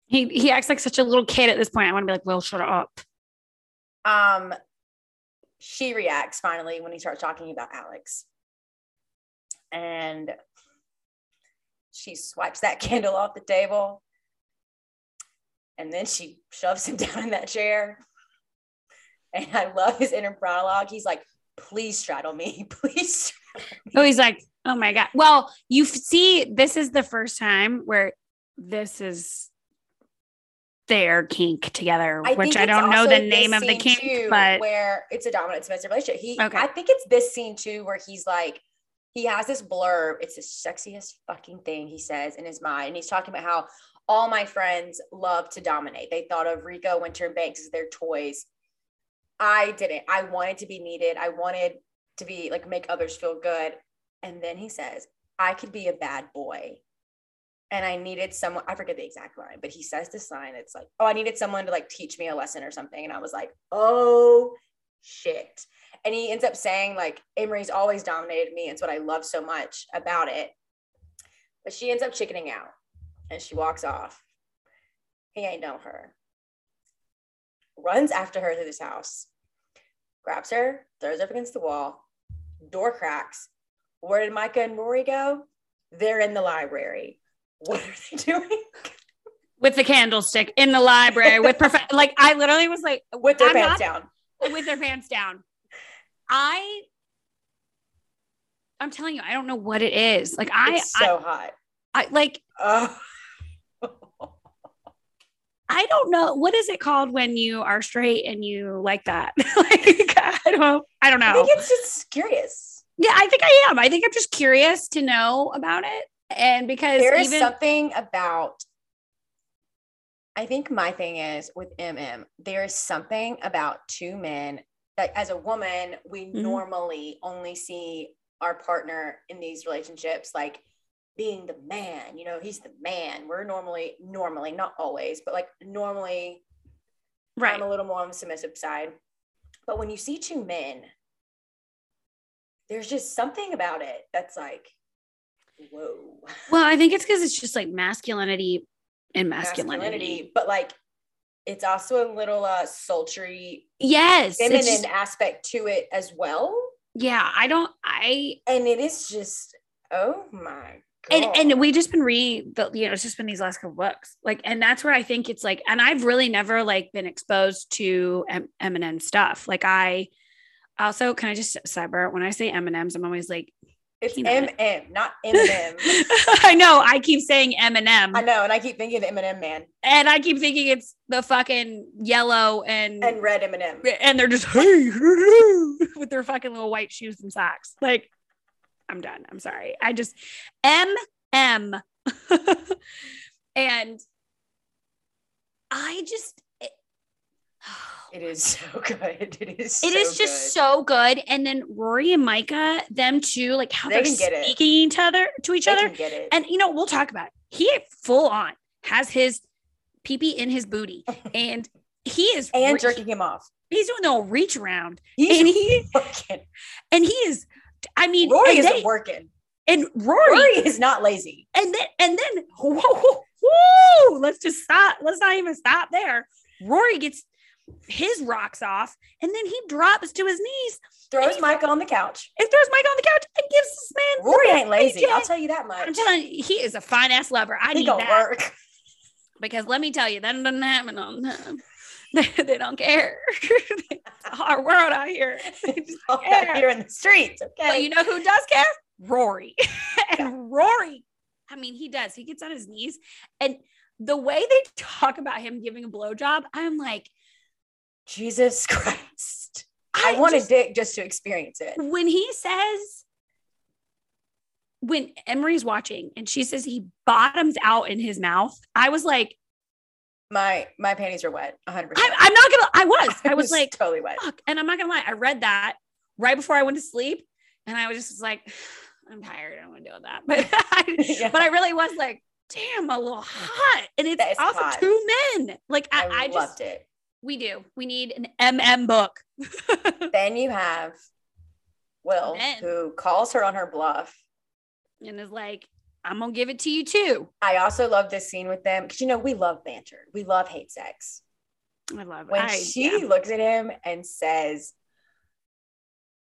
He he acts like such a little kid at this point. I want to be like, Will, shut up. Um, She reacts finally when he starts talking about Alex, and she swipes that candle off the table, and then she shoves him down in that chair. And I love his inner monologue. He's like, please straddle me, please Oh, he's like, oh my God. Well, you see, this is the first time where this is their kink together, I which I don't know the name of the kink, too, but where it's a dominant submissive relationship. He, okay. I think it's this scene too, where he's like, he has this blurb. It's the sexiest fucking thing he says in his mind. And he's talking about how all my friends love to dominate. They thought of Rico, Winter, and Banks as their toys. I didn't. I wanted to be needed. I wanted to be like, make others feel good. And then he says, I could be a bad boy. And I needed someone, I forget the exact line, but he says this line. It's like, oh, I needed someone to like teach me a lesson or something. And I was like, oh shit. And he ends up saying like, Emery's always dominated me. It's what I love so much about it. But she ends up chickening out and she walks off. He ain't know her. Runs after her through this house, grabs her, throws her up against the wall, door cracks. Where did Micah and Rory go? They're in the library. What are they doing? With the candlestick in the library with prof- like, I literally was like, with their I'm pants not- down. With their pants down. I, I'm telling you, I don't know what it is. Like I, it's so I, hot. I like, oh. I don't know. What is it called when you are straight and you like that? Like, I don't, I don't know. I think it's just curious. Yeah, I think I am. I think I'm just curious to know about it. And because there is even- something about, I think my thing is with M M, there is something about two men that as a woman, we mm-hmm. normally only see our partner in these relationships, like being the man, you know, he's the man. We're normally, normally, not always, but like normally, right. I'm a little more on the submissive side. But when you see two men, there's just something about it that's like, whoa. Well, I think it's because it's just like masculinity and masculinity. masculinity. But like, it's also a little uh, sultry, yes, feminine just, aspect to it as well. Yeah, I don't, I. And it is just, oh my God. And, and we've just been reading, you know, it's just been these last couple books. Like, and that's where I think it's like, and I've really never like been exposed to M- Eminem stuff. Like I also, can I just cyber, when I say M&Ms, I'm always like, it's M M, not M M. I know. I keep saying M and M. I know. And I keep thinking M and M man. And I keep thinking it's the fucking yellow and and red M and M. And they're just hey, with their fucking little white shoes and socks. Like, I'm done. I'm sorry. I just M M. And I just it, oh, it is so good. It is it so is just good. so good. And then Rory and Micah, them too, like how they they're speaking each other to each they other. Get it. And you know, we'll talk about it. He full on has his pee-pee in his booty. And he is and re- jerking him off. He's doing the whole reach around. He's and he working. and he is I mean, Rory isn't they, working, and Rory, Rory is not lazy. And then, and then, whoa, whoa, whoa, let's just stop. Let's not even stop there. Rory gets his rocks off, and then he drops to his knees, throws Michael on the couch, and throws Michael on the couch, and gives this man. Rory ain't lazy. Paycheck. I'll tell you that much. I'm telling you, he is a fine ass lover. I he need that work. Because let me tell you, that doesn't happen on them. They don't care. It's a hard world out here. It's all out here in the streets. Okay. But you know who does care? Rory. And yeah. Rory, I mean, he does. He gets on his knees. And the way they talk about him giving a blowjob, I'm like, Jesus Christ. I, I want just, a dick just to experience it. When he says, when Emery's watching and she says he bottoms out in his mouth, I was like, My my panties are wet, one hundred percent. I, I'm not gonna. I was. I, I was, was like totally wet. Fuck. And I'm not gonna lie. I read that right before I went to sleep, and I was just like, I'm tired. I don't want to deal with that. But I, yeah. but I really was like, damn, a little hot. And it's also hot. Two men. Like I, I, I just loved it. We do. We need an M M book. Then you have Will, men. Who calls her on her bluff, and is like, I'm going to give it to you too. I also love this scene with them. Cause you know, we love banter. We love hate sex. I love it. When I, she yeah. looks at him and says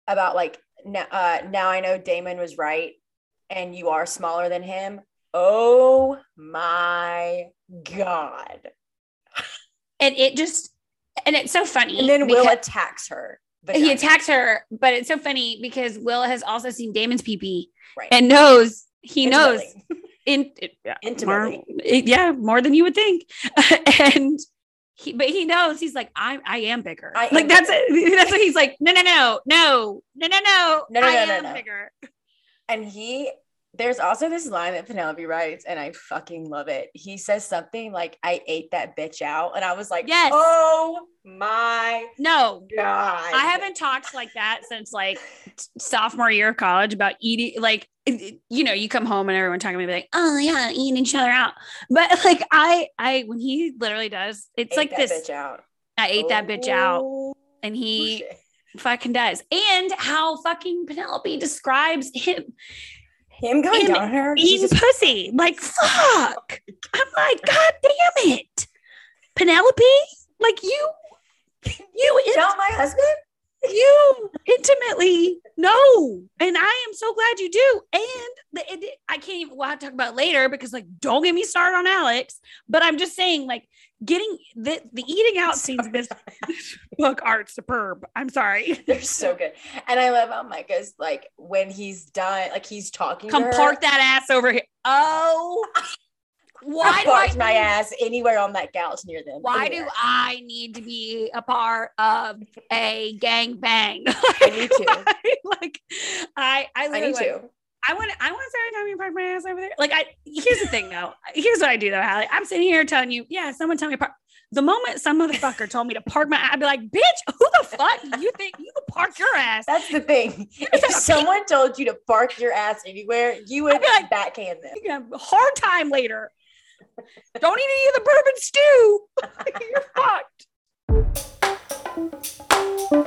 about like, uh, now I know Damon was right. And you are smaller than him. Oh my God. And it just, and it's so funny. And then because- Will attacks her. vagina. He attacks her, but it's so funny because Will has also seen Damon's pee-pee, right, and knows he Intimately. knows in it, yeah, Intimately. More, it, yeah, more than you would think. And he, but he knows, he's like, I, I am bigger. I like am that's bigger. It, that's what he's like. No, no, no, no, no, no, no, no, no, I no, am no. bigger. And he, there's also this line that Penelope writes, and I fucking love it. He says something like, I ate that bitch out. And I was like, yes. Oh my no. God. I haven't talked like that since like sophomore year of college about eating. Like, you know, you come home and everyone talking to me like, oh yeah, eating each other out. But like, I, I, when he literally does, it's ate like this. Bitch out. I ate oh. that bitch out. And he Shit. fucking does. And how fucking Penelope describes him. Him going down her eating just- pussy, like fuck. I'm like, god damn it, Penelope. Like you, you int- tell my husband. You intimately know, and I am so glad you do. And the, it, I can't even. We'll have to talk about it later because, like, don't get me started on Alex. But I'm just saying, like, getting the the eating out scenes of this book are superb. I'm sorry, they're so good, and I love how Micah's like when he's done, like he's talking. Come to her. Park that ass over here. Oh, why I parked do I my need, ass anywhere on that couch near them? Why anywhere. do I need to be a part of a gang bang? Like, I need to. Why, like, I I, I need like, to. I want I want Sarah to tell me to park my ass over there. Like I here's the thing though. Here's what I do though, Hallie. I'm sitting here telling you, yeah, someone tell me to park. The moment some motherfucker told me to park my ass, I'd be like, bitch, who the fuck do you think you can park your ass? That's the thing. If someone told you to park your ass anywhere, you would like, backhand them. You have a hard time later. Don't eat any of the bourbon stew. You're fucked.